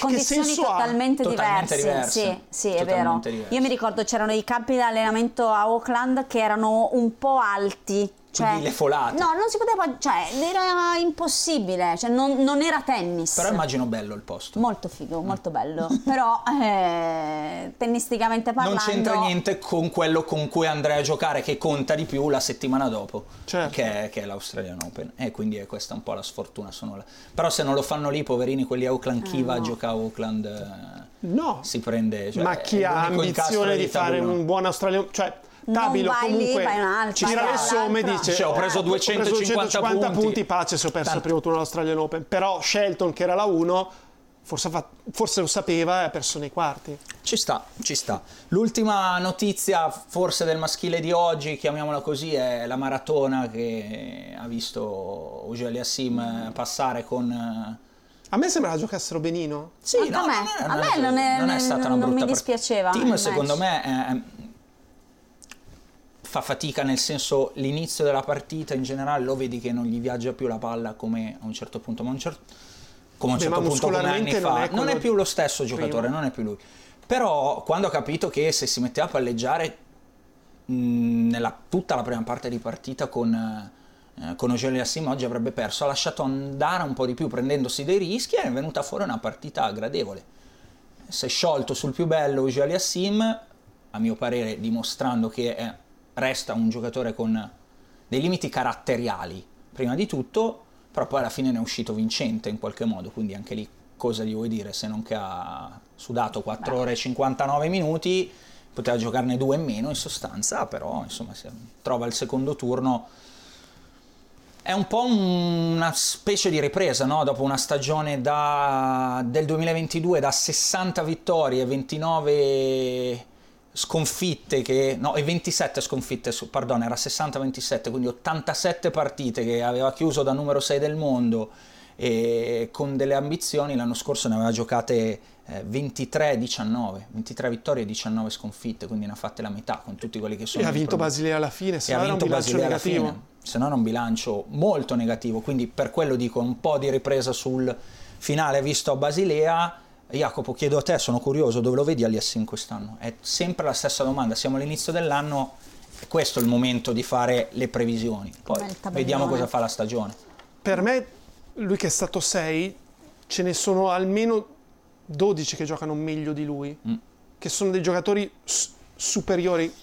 condizioni totalmente diverse. Sì, è vero. Diverse. Io mi ricordo c'erano i campi di allenamento a Auckland che erano un po' alti, Quindi le folate. No, non si poteva, cioè era impossibile, cioè non era tennis. Però immagino bello il posto. Molto figo, molto bello. Però tennisticamente parlando non c'entra niente con quello con cui andrai a giocare, che conta di più la settimana dopo, certo, che è l'Australian Open. E quindi è questa un po' la sfortuna. Però se non lo fanno lì, poverini, quelli a Auckland, chi va a giocare a Auckland? No. Si prende, cioè, ma chi ha ambizione di fare un buon Australian, cioè Tabilo comunque lì, ci gira le somme, dice cioè, ho preso 250 punti, pace, se ho perso il primo turno all'Australian Open. Però Shelton, che era la 1, forse lo sapeva e ha perso nei quarti. Ci sta. L'ultima notizia forse del maschile di oggi, chiamiamola così, è la maratona che ha visto Auger-Aliassime passare con... A me sembrava giocassero benino. Sì, no, a me non è stata una brutta partita. Non mi dispiaceva. Il team secondo me fa fatica, nel senso, l'inizio della partita in generale lo vedi che non gli viaggia più la palla come a un certo punto, come anni fa. Non è più lo stesso giocatore, non è più lui. Però quando ha capito che se si metteva a palleggiare nella tutta la prima parte di partita con Auger-Aliassime oggi avrebbe perso, ha lasciato andare un po' di più prendendosi dei rischi e è venuta fuori una partita gradevole. Si è sciolto sul più bello Auger-Aliassime, a mio parere dimostrando che resta un giocatore con dei limiti caratteriali prima di tutto, però poi alla fine ne è uscito vincente in qualche modo, quindi anche lì cosa gli vuoi dire se non che ha sudato 4 ore e 59 minuti, poteva giocarne 2 in meno in sostanza, però insomma si trova il secondo turno. È un po' una specie di ripresa, no? Dopo una stagione del 2022 da 60 vittorie e 29 sconfitte e 27 sconfitte, pardon, era 60-27, quindi 87 partite che aveva chiuso da numero 6 del mondo e con delle ambizioni. L'anno scorso ne aveva giocate 23 vittorie e 19 sconfitte, quindi ne ha fatte la metà con tutti quelli che sono. E ha vinto Basilea alla fine, se no era un bilancio negativo. Se no era un bilancio molto negativo, quindi per quello dico un po' di ripresa sul finale visto a Basilea. Jacopo, chiedo a te, sono curioso, dove lo vedi Aliassime quest'anno? È sempre la stessa domanda, siamo all'inizio dell'anno, è questo il momento di fare le previsioni, poi vediamo cosa fa la stagione. Per me, lui che è stato 6, ce ne sono almeno 12 che giocano meglio di lui, che sono dei giocatori superiori.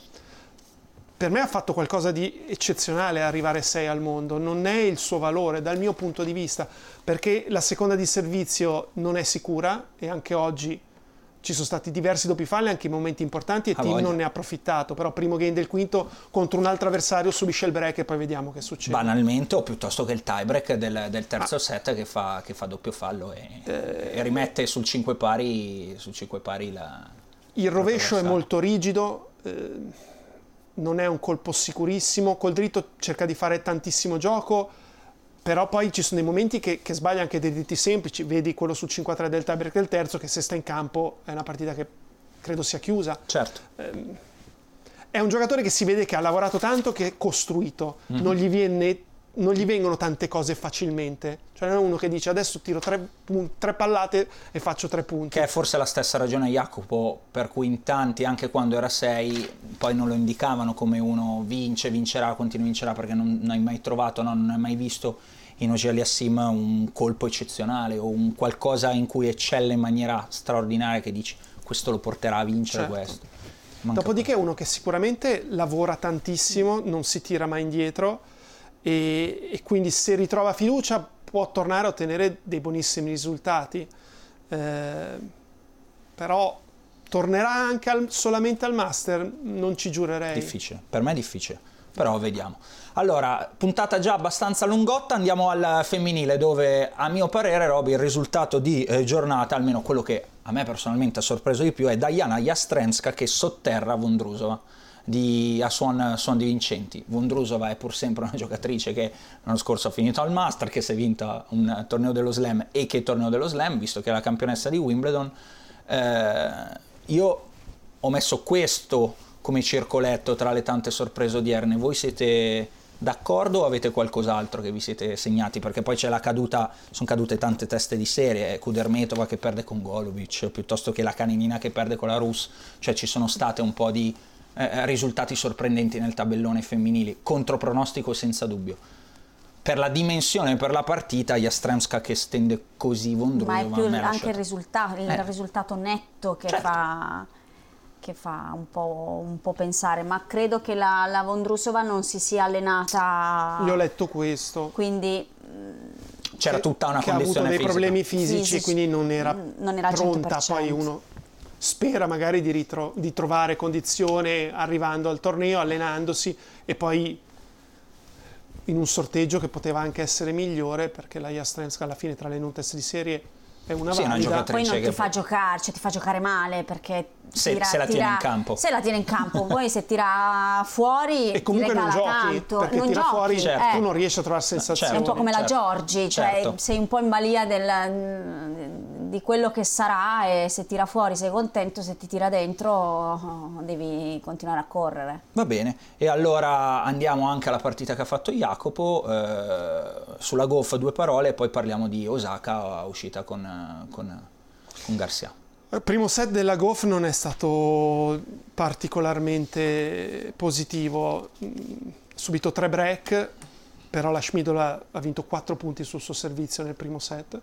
Per me ha fatto qualcosa di eccezionale arrivare 6 al mondo, non è il suo valore dal mio punto di vista, perché la seconda di servizio non è sicura e anche oggi ci sono stati diversi doppi falli anche in momenti importanti e Tim non ne ha approfittato, però primo game del quinto contro un altro avversario subisce il break e poi vediamo che succede. Banalmente, o piuttosto che il tie break del terzo set che fa doppio fallo e rimette sul 5 pari la... Il rovescio è molto rigido, non è un colpo sicurissimo, col dritto cerca di fare tantissimo gioco, però poi ci sono dei momenti che sbaglia anche dei dritti semplici, vedi quello sul 5-3 del tiebreak del terzo che se sta in campo è una partita che credo sia chiusa. Certo. È un giocatore che si vede che ha lavorato tanto, che è costruito, non gli vengono tante cose facilmente, cioè non è uno che dice adesso tiro 3 pallate e faccio 3 punti, che è forse la stessa ragione a Jacopo per cui in tanti anche quando era 6 poi non lo indicavano come uno vincerà, perché non hai mai trovato, non hai mai visto in Auger-Aliassime un colpo eccezionale o un qualcosa in cui eccelle in maniera straordinaria che dici questo lo porterà a vincere, certo. Questo manca. Dopodiché uno che sicuramente lavora tantissimo, non si tira mai indietro e quindi se ritrova fiducia può tornare a ottenere dei buonissimi risultati, però tornerà anche solamente al Master, non ci giurerei. Per me è difficile, però vediamo. Allora, puntata già abbastanza lungotta, andiamo al femminile dove a mio parere, Roby, il risultato di giornata, almeno quello che a me personalmente ha sorpreso di più, è Diana Yastremska che sotterra Vondrousova a suon di vincenti. Vondrousova è pur sempre una giocatrice che l'anno scorso ha finito al Master, che si è vinta un torneo dello Slam visto che è la campionessa di Wimbledon. Io ho messo questo come circoletto tra le tante sorprese odierne. Voi siete d'accordo o avete qualcos'altro che vi siete segnati? Perché poi c'è la caduta, sono cadute tante teste di serie, Kudermetova che perde con Golubic, piuttosto che la Caninina che perde con la Rus, cioè ci sono state un po' di risultati sorprendenti nel tabellone femminile, contro pronostico senza dubbio. Per la dimensione, per la partita, Yastremska che stende così Vondrousova. Ma è più anche il risultato netto che fa un po' pensare, ma credo che la Vondrousova non si sia allenata. Io ho letto questo. Quindi c'era tutta una condizione fisica. Ha avuto dei problemi fisici, quindi non era pronta. 100%. Poi uno spera magari di trovare condizione arrivando al torneo, allenandosi, e poi in un sorteggio che poteva anche essere migliore, perché la Yastremska alla fine tra le non test di serie è una valida. Poi non ti fa giocare, cioè ti fa giocare male, perché se la tiene in campo. Se la tiene in campo, poi se tira fuori e comunque non giochi, tanto, perché non tira giochi, fuori, certo. Tu non riesci a trovare sensazioni. È un po' come la Giorgi, cioè sei un po' in balia di quello che sarà, e se tira fuori sei contento, se ti tira dentro devi continuare a correre. Va bene, e allora andiamo anche alla partita che ha fatto Jacopo, sulla Gauff due parole e poi parliamo di Osaka uscita con Garcia. Il primo set della Gauff non è stato particolarmente positivo, subito 3 break, però la Shmidola ha vinto 4 punti sul suo servizio nel primo set,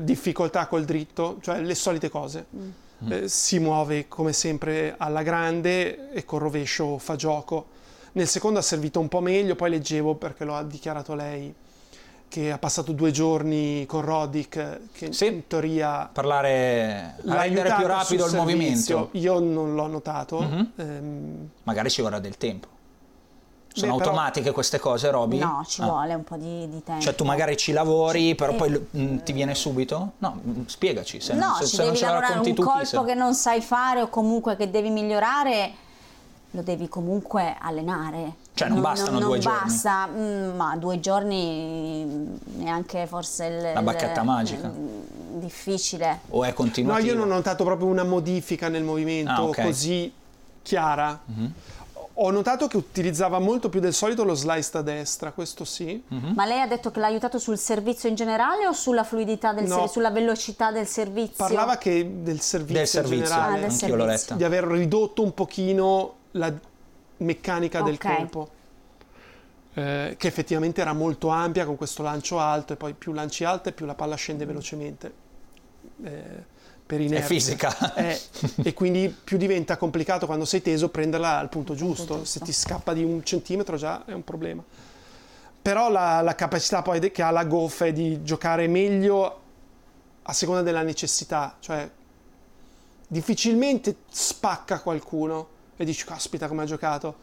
difficoltà col dritto, cioè le solite cose, si muove come sempre alla grande e col rovescio fa gioco. Nel secondo ha servito un po' meglio, poi leggevo, perché lo ha dichiarato lei, che ha passato 2 giorni con Roddick, che in teoria rendere più rapido il movimento. Io non l'ho notato. Magari ci vorrà del tempo. Sono automatiche queste cose, Roby? No, ci vuole un po' di tempo. Cioè tu magari ci lavori, però poi ti viene subito? No, spiegaci. Se devi lavorare un colpo che non sai fare o comunque che devi migliorare, lo devi comunque allenare. Cioè non bastano 2 giorni? Non basta, ma 2 giorni neanche forse la bacchetta magica? Difficile. O è continuativo? No, io non ho notato proprio una modifica nel movimento così chiara. Ho notato che utilizzava molto più del solito lo slice da destra, questo sì. Ma lei ha detto che l'ha aiutato sul servizio in generale o sulla fluidità sulla velocità del servizio? Parlava che del servizio in generale, anch'io l'ho letta. Di aver ridotto un pochino la meccanica del colpo, che effettivamente era molto ampia con questo lancio alto, e poi più lanci alto e più la palla scende velocemente. Per inerzia. È fisica. E quindi più diventa complicato quando sei teso prenderla al punto giusto. Se ti scappa di un centimetro già è un problema. Però la capacità poi che ha la Gauff è di giocare meglio a seconda della necessità. Cioè difficilmente spacca qualcuno e dici caspita come ha giocato.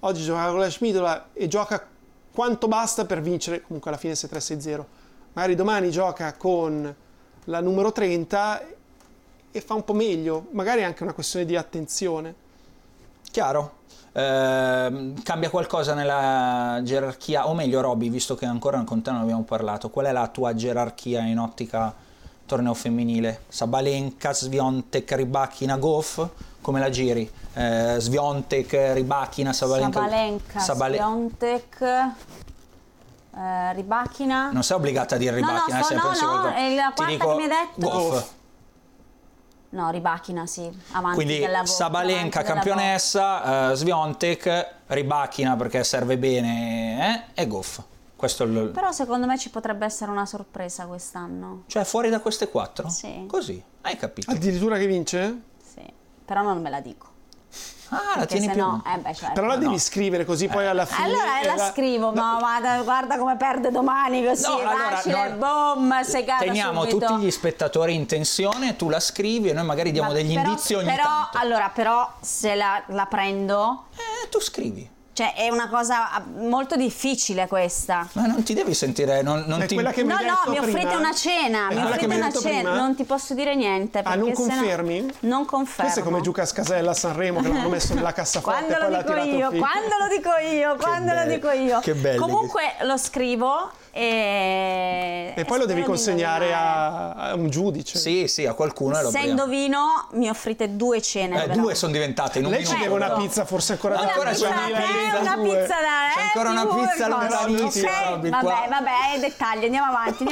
Oggi gioca con la Shmidola e gioca quanto basta per vincere, comunque alla fine 6-3, 6-0. Magari domani gioca con la numero 30 e fa un po' meglio, magari è anche una questione di attenzione. Chiaro. Cambia qualcosa nella gerarchia, o meglio Roby, visto che ancora con te non abbiamo parlato, qual è la tua gerarchia in ottica torneo femminile? Sabalenka, Sviontek, Rybakina, Gauff, come la giri? Sviontek, Rybakina, Sabalenka, Sviontek... Rybakina... Non sei obbligata a dire Rybakina, è la quarta che mi hai detto. Gauff. No, Rybakina, sì, avanti. Quindi Sabalenka campionessa, Sviontek, Rybakina perché serve bene, e Gauff. Però secondo me ci potrebbe essere una sorpresa quest'anno. Cioè fuori da queste 4? Sì. Così, hai capito. Addirittura che vince? Sì, però non me la dico. Ah, la tieni più. No, certo. Però la devi scrivere così poi alla fine. Allora la scrivo, ma guarda come perde domani, così facile, boom, segata teniamo subito. Tutti gli spettatori in tensione, tu la scrivi e noi magari diamo degli indizi ogni tanto. Però se la prendo... tu scrivi. Cioè è una cosa molto difficile questa. Ma non ti devi sentire... mi offrite una cena, non ti posso dire niente. Ah, non confermi? Non confermo. Questo è come Giuca Scasella a Sanremo, che l'hanno messo nella cassaforte quando lo dico io. Che bello. Comunque lo scrivo e poi lo devi consegnare a un giudice. Sì, a qualcuno. Se indovino mi offrite 2 cene. 2 sono diventate in un minuto. Lei ci deve una pizza, forse ancora c'è ancora una pizza lontanissima. Vabbè, dettagli, andiamo avanti.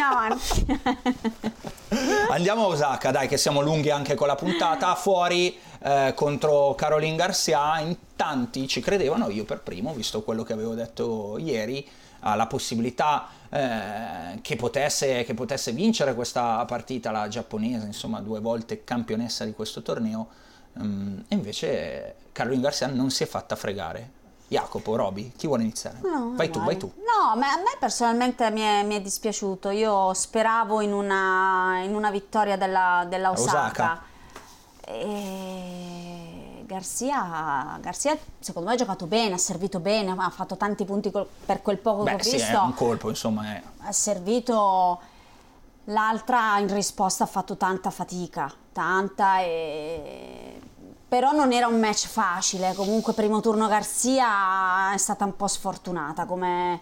Andiamo a Osaka, dai, che siamo lunghi anche con la puntata. Fuori contro Caroline Garcia. In tanti ci credevano, io per primo, visto quello che avevo detto ieri, alla possibilità che potesse vincere questa partita la giapponese, insomma, due volte campionessa di questo torneo. E invece Caroline Garcia non si è fatta fregare. Jacopo, Roby, chi vuole iniziare? No, vai tu. No, ma a me personalmente mi è dispiaciuto. Io speravo in una vittoria della Osaka. E Garcia secondo me ha giocato bene, ha servito bene, ha fatto tanti punti per quel poco che ho visto. Sì, è un colpo, insomma. Ha servito. L'altra in risposta ha fatto tanta fatica, però non era un match facile. Comunque primo turno Garcia è stata un po' sfortunata come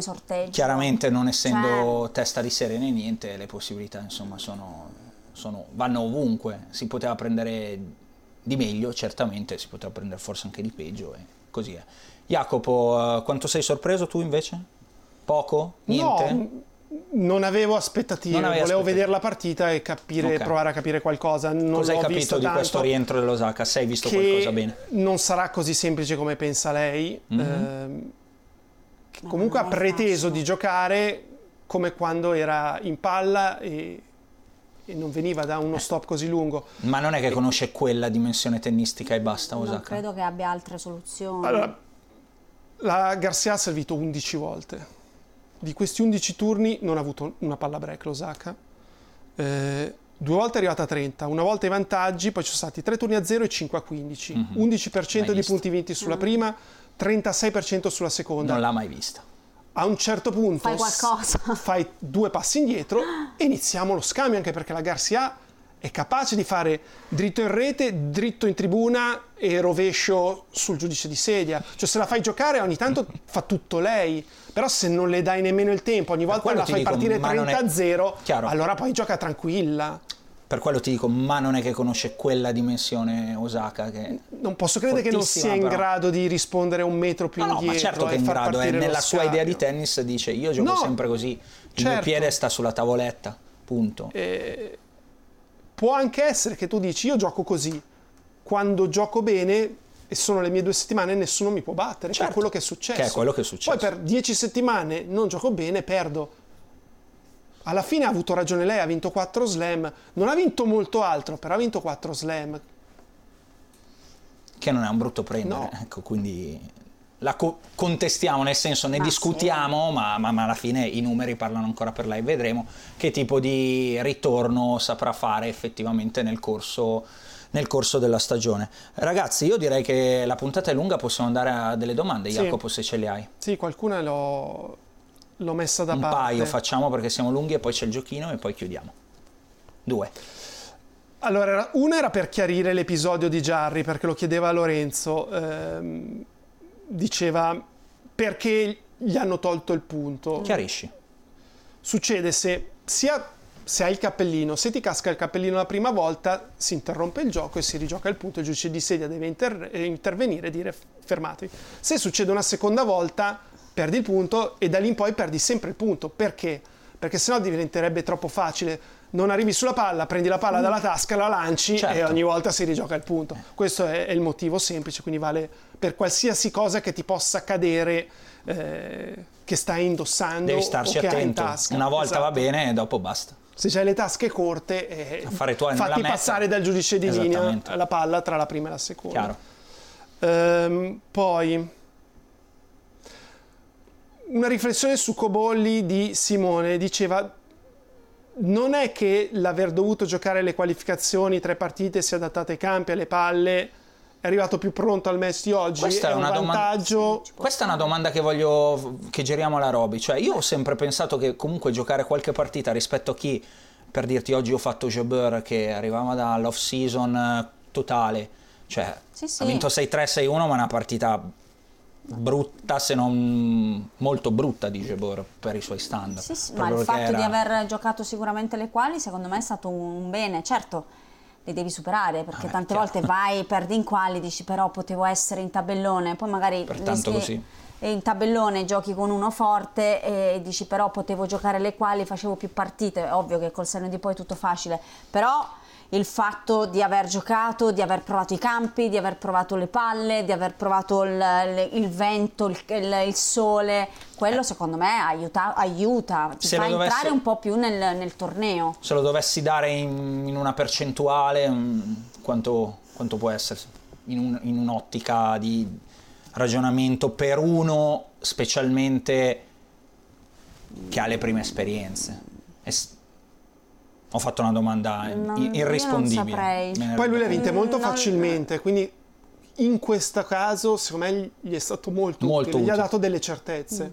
sorteggio. Chiaramente non essendo testa di serie né niente, le possibilità insomma vanno ovunque. Si poteva prendere di meglio, certamente, si poteva prendere forse anche di peggio, e così è. Jacopo, quanto sei sorpreso tu invece? Poco? Niente? No. Non avevo aspettative, volevo vedere la partita e capire, okay, provare a capire qualcosa. Non Cosa hai capito visto di tanto, questo rientro dell'Osaka? Se hai visto qualcosa bene? Non sarà così semplice come pensa lei. Mm-hmm. Comunque ha preteso di giocare come quando era in palla e non veniva da uno stop così lungo. Ma non è che conosce quella dimensione tennistica e basta Osaka? Non credo che abbia altre soluzioni. Allora, la Garcia ha servito 11 volte. Di questi 11 turni non ha avuto una palla break l'Osaka. Due volte è arrivata a 30, una volta i vantaggi, poi ci sono stati 3 turni a 0 e 5 a 15. Mm-hmm. 11% di punti vinti sulla prima, 36% sulla seconda. Non l'ha mai vista. A un certo punto fai qualcosa. Fai due passi indietro e iniziamo lo scambio, anche perché la Garcia è capace di fare dritto in rete, dritto in tribuna e rovescio sul giudice di sedia. Cioè, se la fai giocare ogni tanto fa tutto lei. Però se non le dai nemmeno il tempo, ogni volta la fai partire 30-0, allora poi gioca tranquilla. Per quello ti dico, ma non è che conosce quella dimensione Osaka che... Non posso credere che non sia in grado di rispondere a un metro più indietro. No, ma certo che è in grado, nella sua idea di tennis dice, io gioco sempre così, il mio piede sta sulla tavoletta, punto. Può anche essere che tu dici, io gioco così, quando gioco bene... E sono le mie 2 settimane e nessuno mi può battere. Certo, quello che è successo. Che è quello che è successo. Poi per 10 settimane non gioco bene, perdo. Alla fine ha avuto ragione lei, ha vinto 4 slam. Non ha vinto molto altro, però ha vinto 4 slam. Che non è un brutto prendere. No. Ecco, quindi la contestiamo, nel senso ne discutiamo, sì. ma alla fine i numeri parlano ancora per lei. Vedremo che tipo di ritorno saprà fare effettivamente nel corso della stagione. Ragazzi, io direi che la puntata è lunga, possiamo andare a delle domande, sì. Jacopo, se ce le hai. Sì, qualcuna l'ho messa da parte. Un paio facciamo perché siamo lunghi e poi c'è il giochino e poi chiudiamo. 2. Allora, una era per chiarire l'episodio di Jarry, perché lo chiedeva Lorenzo, diceva perché gli hanno tolto il punto. Chiarisci. Succede se hai il cappellino, se ti casca il cappellino la prima volta si interrompe il gioco e si rigioca il punto, il giudice di sedia deve intervenire e dire fermatevi. Se succede una seconda volta perdi il punto e da lì in poi perdi sempre il punto. Perché? Perché sennò diventerebbe troppo facile, non arrivi sulla palla, prendi la palla dalla tasca, la lanci, certo, e ogni volta si rigioca il punto. Questo è il motivo semplice, quindi vale per qualsiasi cosa che ti possa accadere, che stai indossando, devi starci o che hai in tasca. Una volta va bene e dopo basta. Se c'hai le tasche corte, fatti passare dal giudice di linea la palla tra la prima e la seconda. Poi una riflessione su Cobolli di Simone, diceva non è che l'aver dovuto giocare le qualificazioni 3 partite, si è adattato ai campi, alle palle, è arrivato più pronto al match di oggi, è un vantaggio. Questa è una domanda che voglio che giriamo alla Roby, cioè io ho sempre pensato che comunque giocare qualche partita rispetto a chi, per dirti, oggi ho fatto Jabeur che arrivava dall'off season totale, cioè sì. Ha vinto 6-3, 6-1, ma una partita brutta, se non molto brutta, di Jabeur per i suoi standard. Sì, ma il fatto di aver giocato sicuramente le quali secondo me è stato un bene, certo. Le devi superare, perché tante volte vai, perdi in quali, dici però potevo essere in tabellone, poi magari rischi, in tabellone giochi con uno forte e dici però potevo giocare le quali, facevo più partite. È ovvio che col senno di poi è tutto facile, però il fatto di aver giocato, di aver provato i campi, di aver provato le palle, di aver provato il vento, il sole, quello secondo me aiuta, ti fa entrare un po' più nel torneo. Se lo dovessi dare in una percentuale, quanto può essere in un'ottica di ragionamento per uno specialmente che ha le prime esperienze? Ho fatto una domanda irrispondibile. Poi lui le ha vinte molto facilmente, quindi in questo caso secondo me gli è stato molto utile. Gli ha dato delle certezze.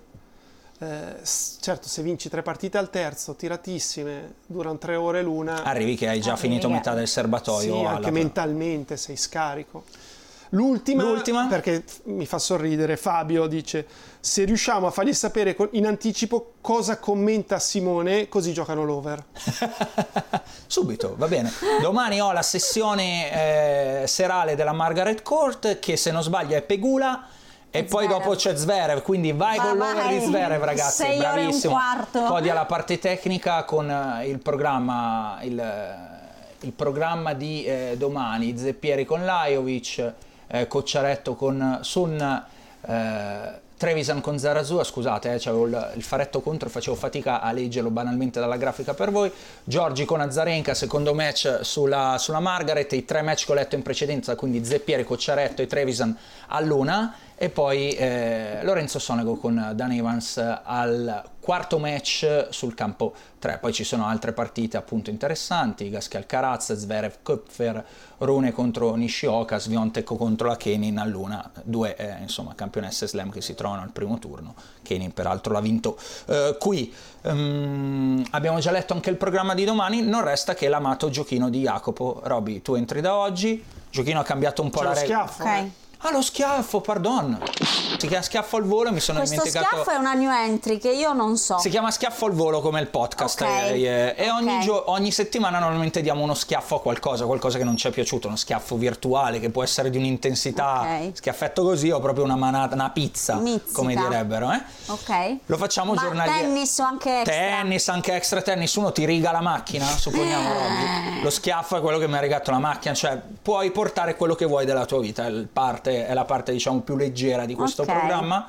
Certo, se vinci 3 partite al terzo, tiratissime, durano 3 ore l'una, arrivi che hai già finito metà del serbatoio. Sì, anche mentalmente sei scarico. L'ultima, perché mi fa sorridere, Fabio dice: se riusciamo a fargli sapere in anticipo cosa commenta Simone, così giocano l'over. Subito, va bene. Domani ho la sessione serale della Margaret Court, che se non sbaglio è Pegula, e poi dopo c'è Zverev, quindi vai con l'over di Zverev, ragazzi. 6 bravissimo, ore e un quarto. Odia la parte tecnica con il programma, il programma di domani. Zeppieri con Lajovic, Cocciaretto con Sun, Trevisan con Zarazua, scusate, c'avevo il faretto contro, facevo fatica a leggerlo banalmente dalla grafica per voi. Giorgi con Azarenka, secondo match sulla Margaret, i 3 match che ho letto in precedenza, quindi Zeppieri, Cocciaretto e Trevisan all'una, e poi Lorenzo Sonego con Dan Evans al quarto match sul campo 3. Poi ci sono altre partite appunto interessanti: Gasquet-Alcaraz, Zverev-Köpfer, Rune contro Nishioka, Sviontek contro la Kenin all'una. 2 insomma campionesse slam che si trovano al primo turno. Kenin peraltro l'ha vinto qui. Abbiamo già letto anche il programma di domani, non resta che l'amato giochino di Jacopo. Roby, tu entri da oggi, il giochino ha cambiato un po' la regola. Lo schiaffo, pardon. Si chiama schiaffo al volo, mi sono dimenticato. Questo schiaffo è una new entry che io non so. Si chiama schiaffo al volo come il podcast. E ogni settimana normalmente diamo uno schiaffo a qualcosa che non ci è piaciuto, uno schiaffo virtuale che può essere di un'intensità, schiaffetto così o proprio una manata, una pizza, mizzica, come direbbero. Lo facciamo giornaliero. Tennis, anche extra tennis, uno ti riga la macchina, supponiamo. Lo schiaffo è quello che mi ha rigato la macchina, cioè puoi portare quello che vuoi della tua vita, è la parte diciamo più leggera di questo programma.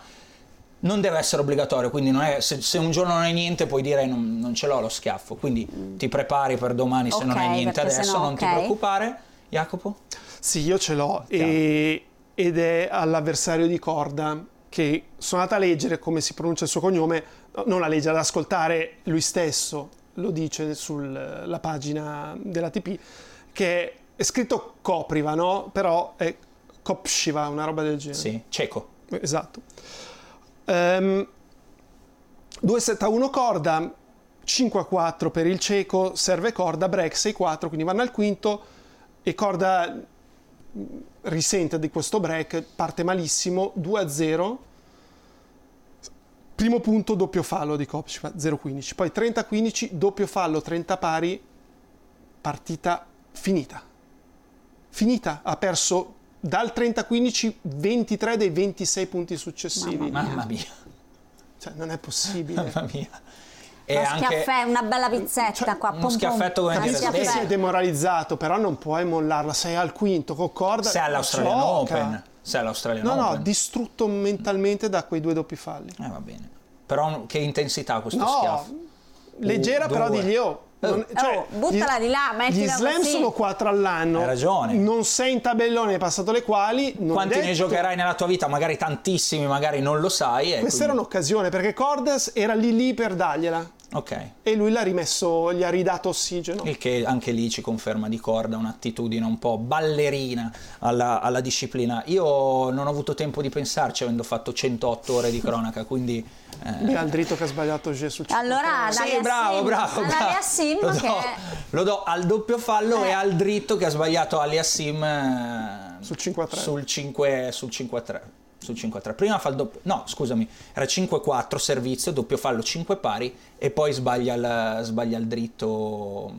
Non deve essere obbligatorio, quindi non è, se un giorno non hai niente puoi dire non ce l'ho lo schiaffo, quindi ti prepari per domani, se non hai niente adesso, ti preoccupare. Jacopo? Sì, io ce l'ho, ed è all'avversario di Korda, che sono andata a leggere come si pronuncia il suo cognome, non a leggere, ad ascoltare lui stesso, lo dice sulla pagina dell'ATP, che è scritto Kopriva, no? Però è Kopšiva, una roba del genere. Sì, ceco. Esatto. 2-7-1 Korda, 5-4 per il ceco, serve Korda, break 6-4, quindi vanno al quinto e Korda risente di questo break, parte malissimo, 2-0, primo punto doppio fallo di Kopšiva, 0-15, poi 30-15, doppio fallo, 30 pari, partita finita. Finita, ha perso dal 30-15 23 dei 26 punti successivi. Mamma mia. Cioè non è possibile. Mamma mia. E uno schiaffè, una bella pizzetta, cioè, qua. Uno schiaffetto come dire. Capisco che sei demoralizzato, però non puoi mollarla. Sei al quinto con Korda. Sei all'Australian Open. No, distrutto mentalmente da quei 2 doppi falli. Va bene. Però che intensità questo schiaffo. Leggera, però digli buttala di là, mettila. Gli slam così sono 4 all'anno. Hai ragione. Non sei in tabellone, hai passato le quali. Quanti ne giocherai nella tua vita? Magari tantissimi, magari non lo sai. Questa era un'occasione, perché Cordes era lì per dargliela. E lui l'ha rimesso, gli ha ridato ossigeno. Il che anche lì ci conferma di Korda un'attitudine un po' ballerina alla disciplina. Io non ho avuto tempo di pensarci, avendo fatto 108 ore di cronaca, quindi al dritto che ha sbagliato Gesù. Allora, bravo. Lo do al doppio fallo e al dritto che ha sbagliato Aliassime sul 5-3. Sul 5-3. Sul 5-3, prima fa il doppio, era 5-4 servizio, doppio fallo 5 pari e poi sbaglia il dritto.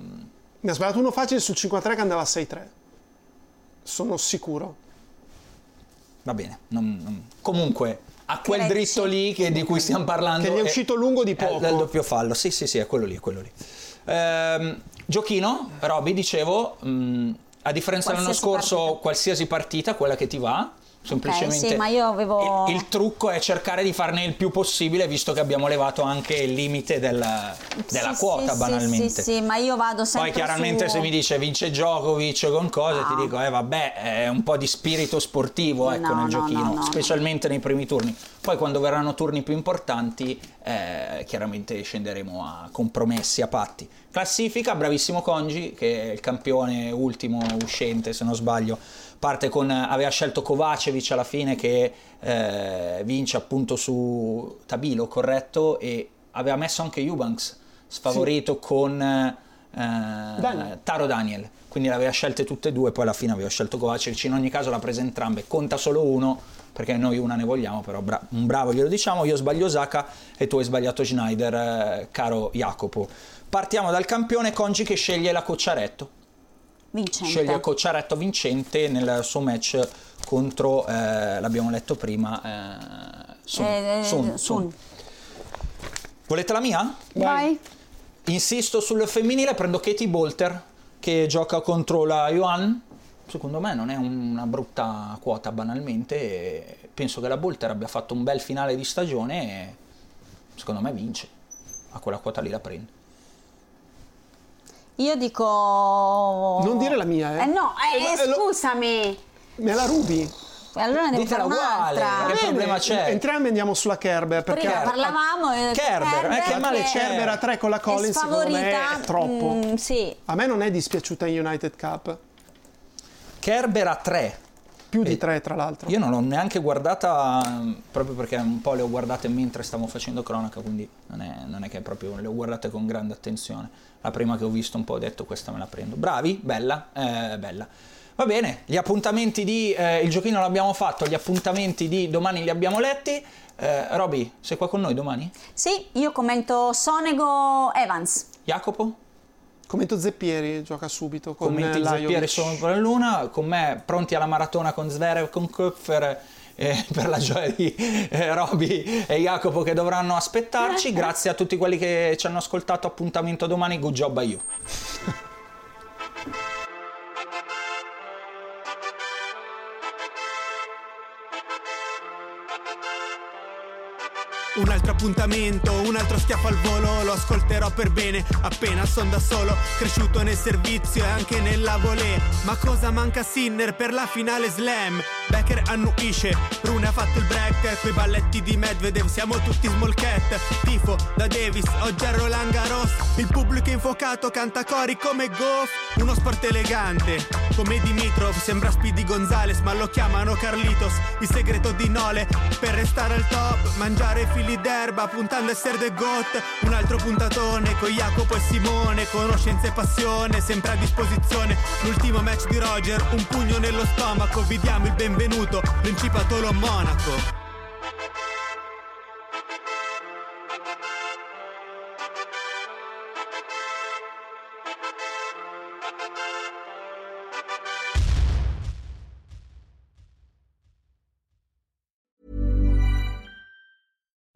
Mi ha sbagliato uno facile sul 5-3 che andava a 6-3, sono sicuro. Va bene, comunque a quel dritto lì che, di cui stiamo parlando, che gli è uscito lungo di poco, dal doppio fallo. Sì, sì, sì, è quello lì, è quello lì. Giochino, Roby, dicevo, a differenza dell'anno scorso, qualsiasi partita, quella che ti va. Semplicemente sì, ma io avevo... il trucco è cercare di farne il più possibile, visto che abbiamo levato anche il limite della quota, banalmente. Sì, ma io vado sempre. Poi chiaramente se mi dice vince Djokovic con cosa, ti dico vabbè, è un po' di spirito sportivo, ecco, nel giochino, specialmente nei primi turni. Poi quando verranno turni più importanti, chiaramente scenderemo a compromessi, a patti. Classifica, bravissimo Congi, che è il campione ultimo uscente, se non sbaglio. Parte con, aveva scelto Kovacevic alla fine, che vince appunto su Tabilo, corretto, e aveva messo anche Eubanks sfavorito con Taro Daniel, quindi le aveva scelte tutte e due, poi alla fine aveva scelto Kovacevic. In ogni caso l'ha presa entrambe, conta solo uno, perché noi una ne vogliamo, però un bravo glielo diciamo. Io sbaglio Osaka e tu hai sbagliato Schneider, caro Jacopo. Partiamo dal campione Congi, che sceglie la Cocciaretto vincente. Sceglie Cocciaretto vincente nel suo match contro, l'abbiamo letto prima, Sun. Volete la mia? Vai. Insisto sul femminile, prendo Katie Bolter, che gioca contro la Yuan. Secondo me non è una brutta quota, banalmente. Penso che la Bolter abbia fatto un bel finale di stagione e secondo me vince. A quella quota lì la prende. Io dico... Non dire la mia, no, scusami. Me la rubi. Allora devo fare un'altra. Che problema c'è? Entrambi andiamo sulla Kerber. Perché prima parlavamo Kerber che male c'è. Kerber a 3 con la Collins, secondo me è troppo. Sì. A me non è dispiaciuta in United Cup. Kerber a 3. Più di 3, tra l'altro. Io non l'ho neanche guardata, proprio perché un po' le ho guardate mentre stavo facendo cronaca, quindi non è che proprio le ho guardate con grande attenzione. La prima che ho visto un po' ho detto questa me la prendo. Bravi, bella. Va bene, gli appuntamenti di... il giochino l'abbiamo fatto, gli appuntamenti di domani li abbiamo letti. Roby, sei qua con noi domani? Sì, io commento Sonego Evans. Jacopo? Commento Zeppieri, gioca subito con Commenti Zeppieri sono per l'una, con me pronti alla maratona con Zverev, con Köpfer, per la gioia di Roby e Jacopo che dovranno aspettarci. Grazie a tutti quelli che ci hanno ascoltato, appuntamento domani, good job a you. Un altro appuntamento, un altro schiaffo al volo, lo ascolterò per bene appena son da solo, cresciuto nel servizio e anche nella volée. Ma cosa manca Sinner per la finale slam? Becker annuisce, Rune ha fatto il break, coi balletti di Medvedev siamo tutti smolchette. Tifo da Davis, oggi a Roland Garros, il pubblico infuocato canta cori come Goff. Uno sport elegante, come Dimitrov, sembra Speedy Gonzales ma lo chiamano Carlitos. Il segreto di Nole, per restare al top, mangiare fili d'erba puntando a essere the GOAT. Un altro puntatone con Jacopo e Simone, conoscenza e passione sempre a disposizione. L'ultimo match di Roger, un pugno nello stomaco, vi diamo il benvenuto, Principato Lo Monaco.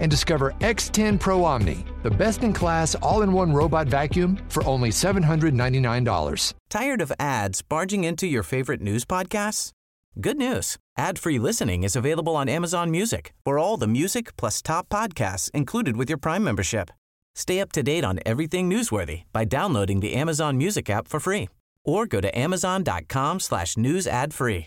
and discover X10 Pro Omni, the best-in-class all-in-one robot vacuum for only $799. Tired of ads barging into your favorite news podcasts? Good news. Ad-free listening is available on Amazon Music for all the music plus top podcasts included with your Prime membership. Stay up to date on everything newsworthy by downloading the Amazon Music app for free or go to amazon.com/newsadfree.